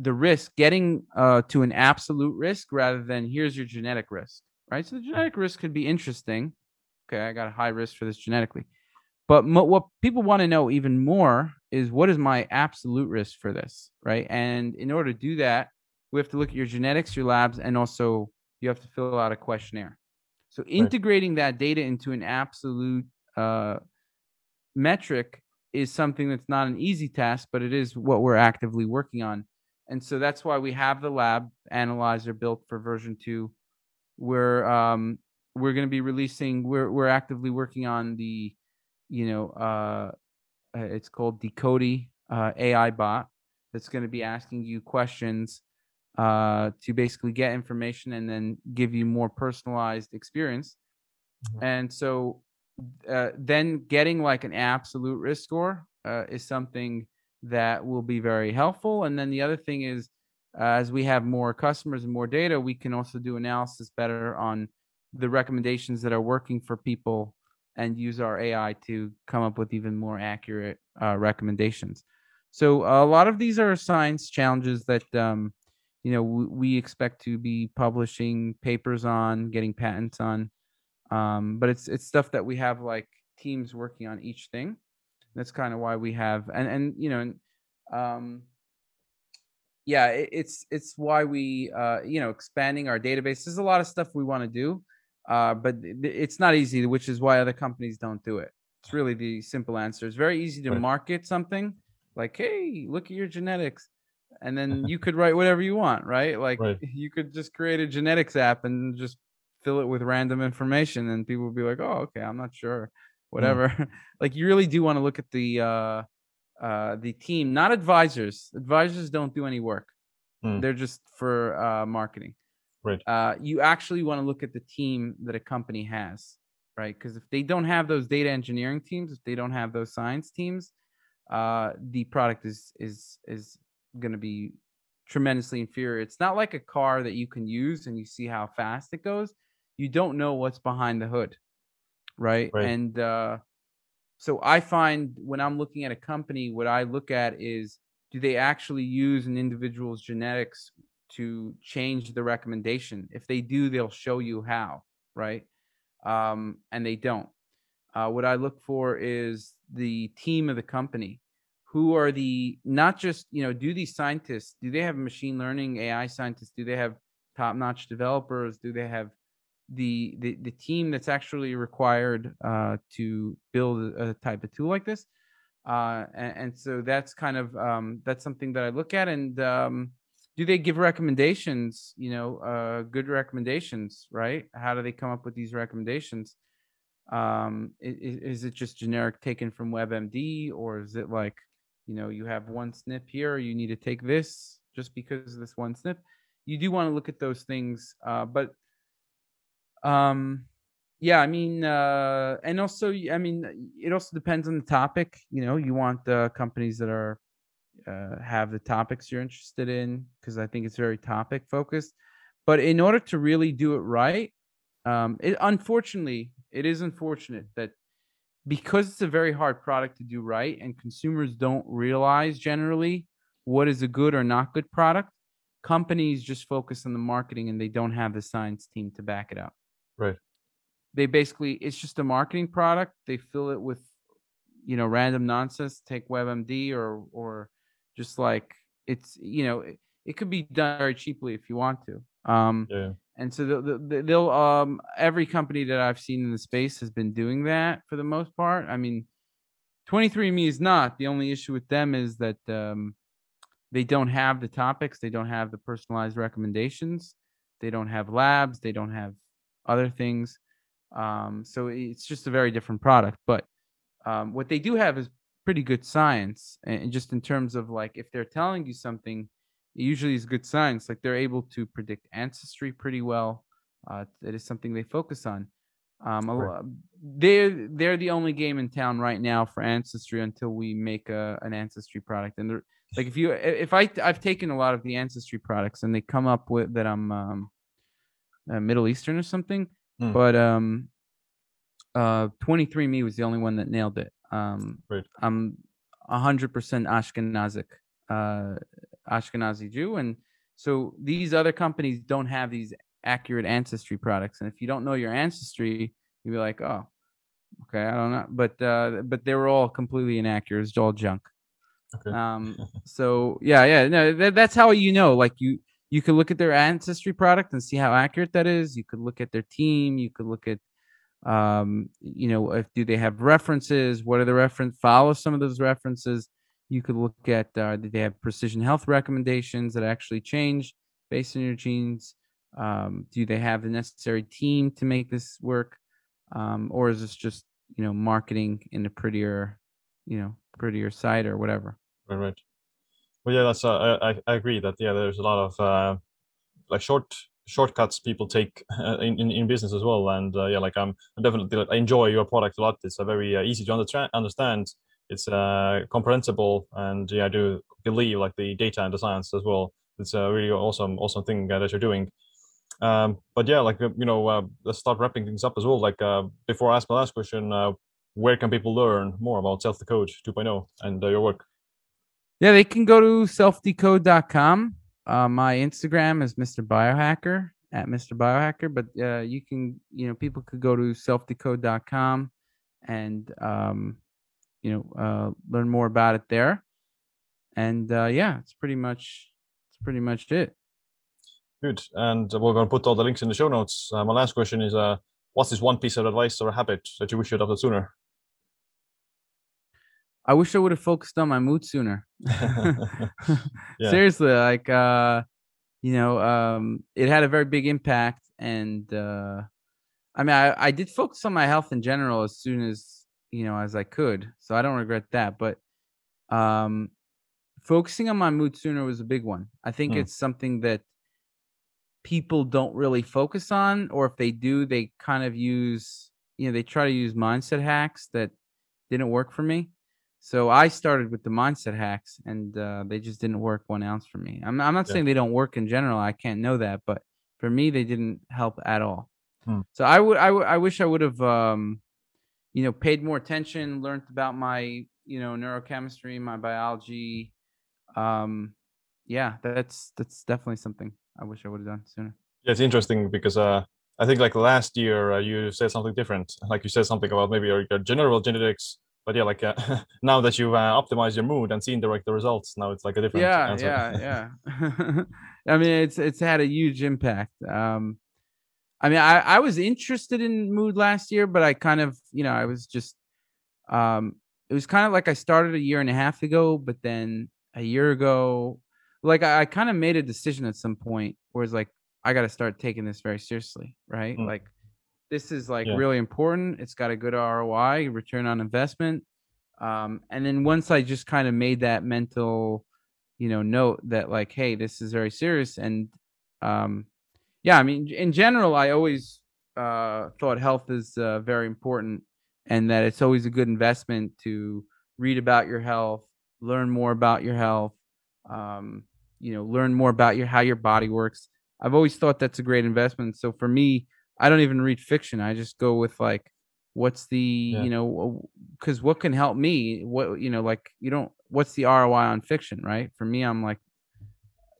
the risk, getting uh, to an absolute risk rather than here's your genetic risk, right? So the genetic risk could be interesting. Okay, I got a high risk for this genetically. But mo- what people want to know even more is what is my absolute risk for this, right? And in order to do that, we have to look at your genetics, your labs, and also you have to fill out a questionnaire. So integrating that data into an absolute uh, metric is something that's not an easy task, but it is what we're actively working on. And so that's why we have the lab analyzer built for version two. We're um, we're going to be releasing. We're we're actively working on the, you know, uh, it's called Decody uh, A I bot that's going to be asking you questions uh, to basically get information and then give you more personalized experience. Mm-hmm. And so. Uh, then getting like an absolute risk score uh, is something that will be very helpful. And then the other thing is, uh, as we have more customers and more data, we can also do analysis better on the recommendations that are working for people and use our A I to come up with even more accurate uh, recommendations. So a lot of these are science challenges that, um, you know, w- we expect to be publishing papers on, getting patents on. Um, but it's it's stuff that we have like teams working on each thing. That's kind of why we have and and you know, and, um, yeah, it, it's it's why we uh, you know expanding our database. There's a lot of stuff we want to do, uh, but it's not easy, which is why other companies don't do it. It's really the simple answer. It's very easy to market something like, hey, look at your genetics, and then you could write whatever you want, right? Like right. You could just create a genetics app and just fill it with random information and people will be like, oh, okay, I'm not sure, whatever. Mm. Like you really do want to look at the, uh, uh, the team, not advisors. Advisors don't do any work. Mm. They're just for, uh, marketing, right? Uh, you actually want to look at the team that a company has, right? Because if they don't have those data engineering teams, if they don't have those science teams, uh, the product is, is, is going to be tremendously inferior. It's not like a car that you can use and you see how fast it goes. You don't know what's behind the hood, right? right. And uh, so I find when I'm looking at a company, what I look at is, do they actually use an individual's genetics to change the recommendation? If they do, they'll show you how, right? Um, and they don't. Uh, what I look for is the team of the company. Who are the, not just, you know, do these scientists, do they have machine learning, A I scientists? Do they have top-notch developers? Do they have The, the the team that's actually required uh, to build a type of tool like this, uh, and, and so that's kind of um, that's something that I look at. And um, do they give recommendations? You know, uh, good recommendations, right? How do they come up with these recommendations? Um, is, is it just generic taken from WebMD, or is it like, you know, you have one S N P here, you need to take this just because of this one S N P? You do want to look at those things, uh, but. Um, yeah, I mean, uh, and also, I mean, it also depends on the topic. You know, you want the companies that are, uh, have the topics you're interested in, because I think it's very topic focused, but in order to really do it right, um, it, unfortunately, it is unfortunate that because it's a very hard product to do right, and consumers don't realize generally what is a good or not good product, companies just focus on the marketing and they don't have the science team to back it up. Right. They basically, it's just a marketing product. They fill it with, you know, random nonsense. Take WebMD or or just like it's, you know, it, it could be done very cheaply if you want to. Um, yeah. And so they'll, they'll, they'll um, every company that I've seen in the space has been doing that for the most part. I mean, twenty-three and me is not. The only issue with them is that um, they don't have the topics. They don't have the personalized recommendations. They don't have labs. They don't have other things. Um, so it's just a very different product. But um, what they do have is pretty good science. And just in terms of like, if they're telling you something, it usually is good science. Like they're able to predict ancestry pretty well. Uh, it is something they focus on. Um, right. They're, they're the only game in town right now for ancestry until we make a, an ancestry product. And they're, like if you, if I, I've taken a lot of the ancestry products and they come up with that I'm um, uh, Middle Eastern or something, mm. but um, uh, twenty-three and me was the only one that nailed it. Um, right. I'm one hundred percent Ashkenazic, uh, Ashkenazi Jew. And so these other companies don't have these accurate ancestry products. And if you don't know your ancestry, you'd be like, oh, okay, I don't know. But uh, but they were all completely inaccurate. It's all junk. Okay. Um, so, yeah, yeah. No, that, that's how you know. Like, you, you could look at their ancestry product and see how accurate that is. You could look at their team. You could look at, um, you know, if do they have references? What are the reference? Follow some of those references. You could look at, uh, did they have precision health recommendations that actually change based on your genes? Um, do they have the necessary team to make this work? Um, or is this just, you know, marketing in a prettier, you know, prettier site or whatever? Right, right. Well, yeah, that's, uh, I, I agree that, yeah, there's a lot of, uh, like short shortcuts people take uh, in, in, in business as well. And uh, yeah, like I'm definitely, like, I enjoy your product a lot. It's a very uh, easy to under- understand. It's uh, comprehensible. And yeah, I do believe like the data and the science as well. It's a really awesome, awesome thing uh, that you're doing. Um, but yeah, like, you know, uh, let's start wrapping things up as well. Like, uh, before I ask my last question, uh, where can people learn more about SelfDecode 2.0 and uh, your work? Yeah, they can go to self decode dot com. Uh, my Instagram is Mister Biohacker, at Mister Biohacker. But uh, you can, you know, people could go to self decode dot com and, um, you know, uh, learn more about it there. And uh, yeah, it's pretty much, it's pretty much it. Good. And we're going to put all the links in the show notes. Uh, my last question is, uh, what's this one piece of advice or habit that you wish you had adopted sooner? I wish I would have focused on my mood sooner. yeah. Seriously, like, uh, you know, um, it had a very big impact. And uh, I mean, I, I did focus on my health in general as soon as, you know, as I could. So I don't regret that. But um, focusing on my mood sooner was a big one. I think hmm. it's something that people don't really focus on, or if they do, they kind of use, you know, they try to use mindset hacks that didn't work for me. So I started with the mindset hacks, and uh, they just didn't work one ounce for me. I'm, I'm not yeah. saying they don't work in general. I can't know that, but for me, they didn't help at all. Hmm. So I would, I would, I wish I would have, um, you know, paid more attention, learned about my, you know, neurochemistry, my biology. Um, yeah, that's that's definitely something I wish I would have done sooner. Yeah, it's interesting because uh, I think like last year uh, you said something different. Like you said something about maybe your, your general genetics, but yeah, like uh, now that you've uh, optimized your mood and seen the, like, the results, now it's like a different yeah, answer. Yeah, yeah, yeah. I mean, it's it's had a huge impact. Um, I mean, I, I was interested in mood last year, but I kind of, you know, I was just, um, it was kind of like I started a year and a half ago, but then a year ago, like I, I kind of made a decision at some point where it's like, I got to start taking this very seriously, right? Mm. Like this is like yeah. really important. It's got a good R O I, return on investment. Um, and then once I just kind of made that mental, you know, note that like, hey, this is very serious. And um, yeah, I mean, in general, I always uh, thought health is uh, very important and that it's always a good investment to read about your health, learn more about your health. Um, you know, learn more about your how your body works. I've always thought that's a great investment. So for me, I don't even read fiction. I just go with like, what's the, yeah. you know, because what can help me? What, you know, like you don't, what's the R O I on fiction, right? For me, I'm like,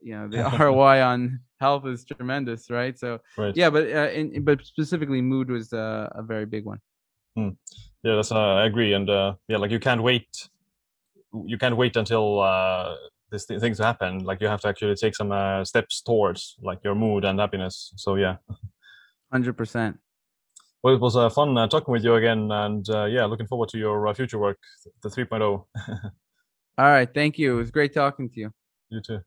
you know, the R O I on health is tremendous, right? So right. yeah, but uh, in, but specifically mood was uh, a very big one. Hmm. Yeah, that's uh, I agree. And uh, yeah, like you can't wait. You can't wait until uh, these th- things happen. Like you have to actually take some uh, steps towards like your mood and happiness. So yeah, one hundred percent. Well, it was uh, fun uh, talking with you again, and uh, yeah, looking forward to your uh, future work, the three point oh. All right, thank you. It was great talking to you. You too.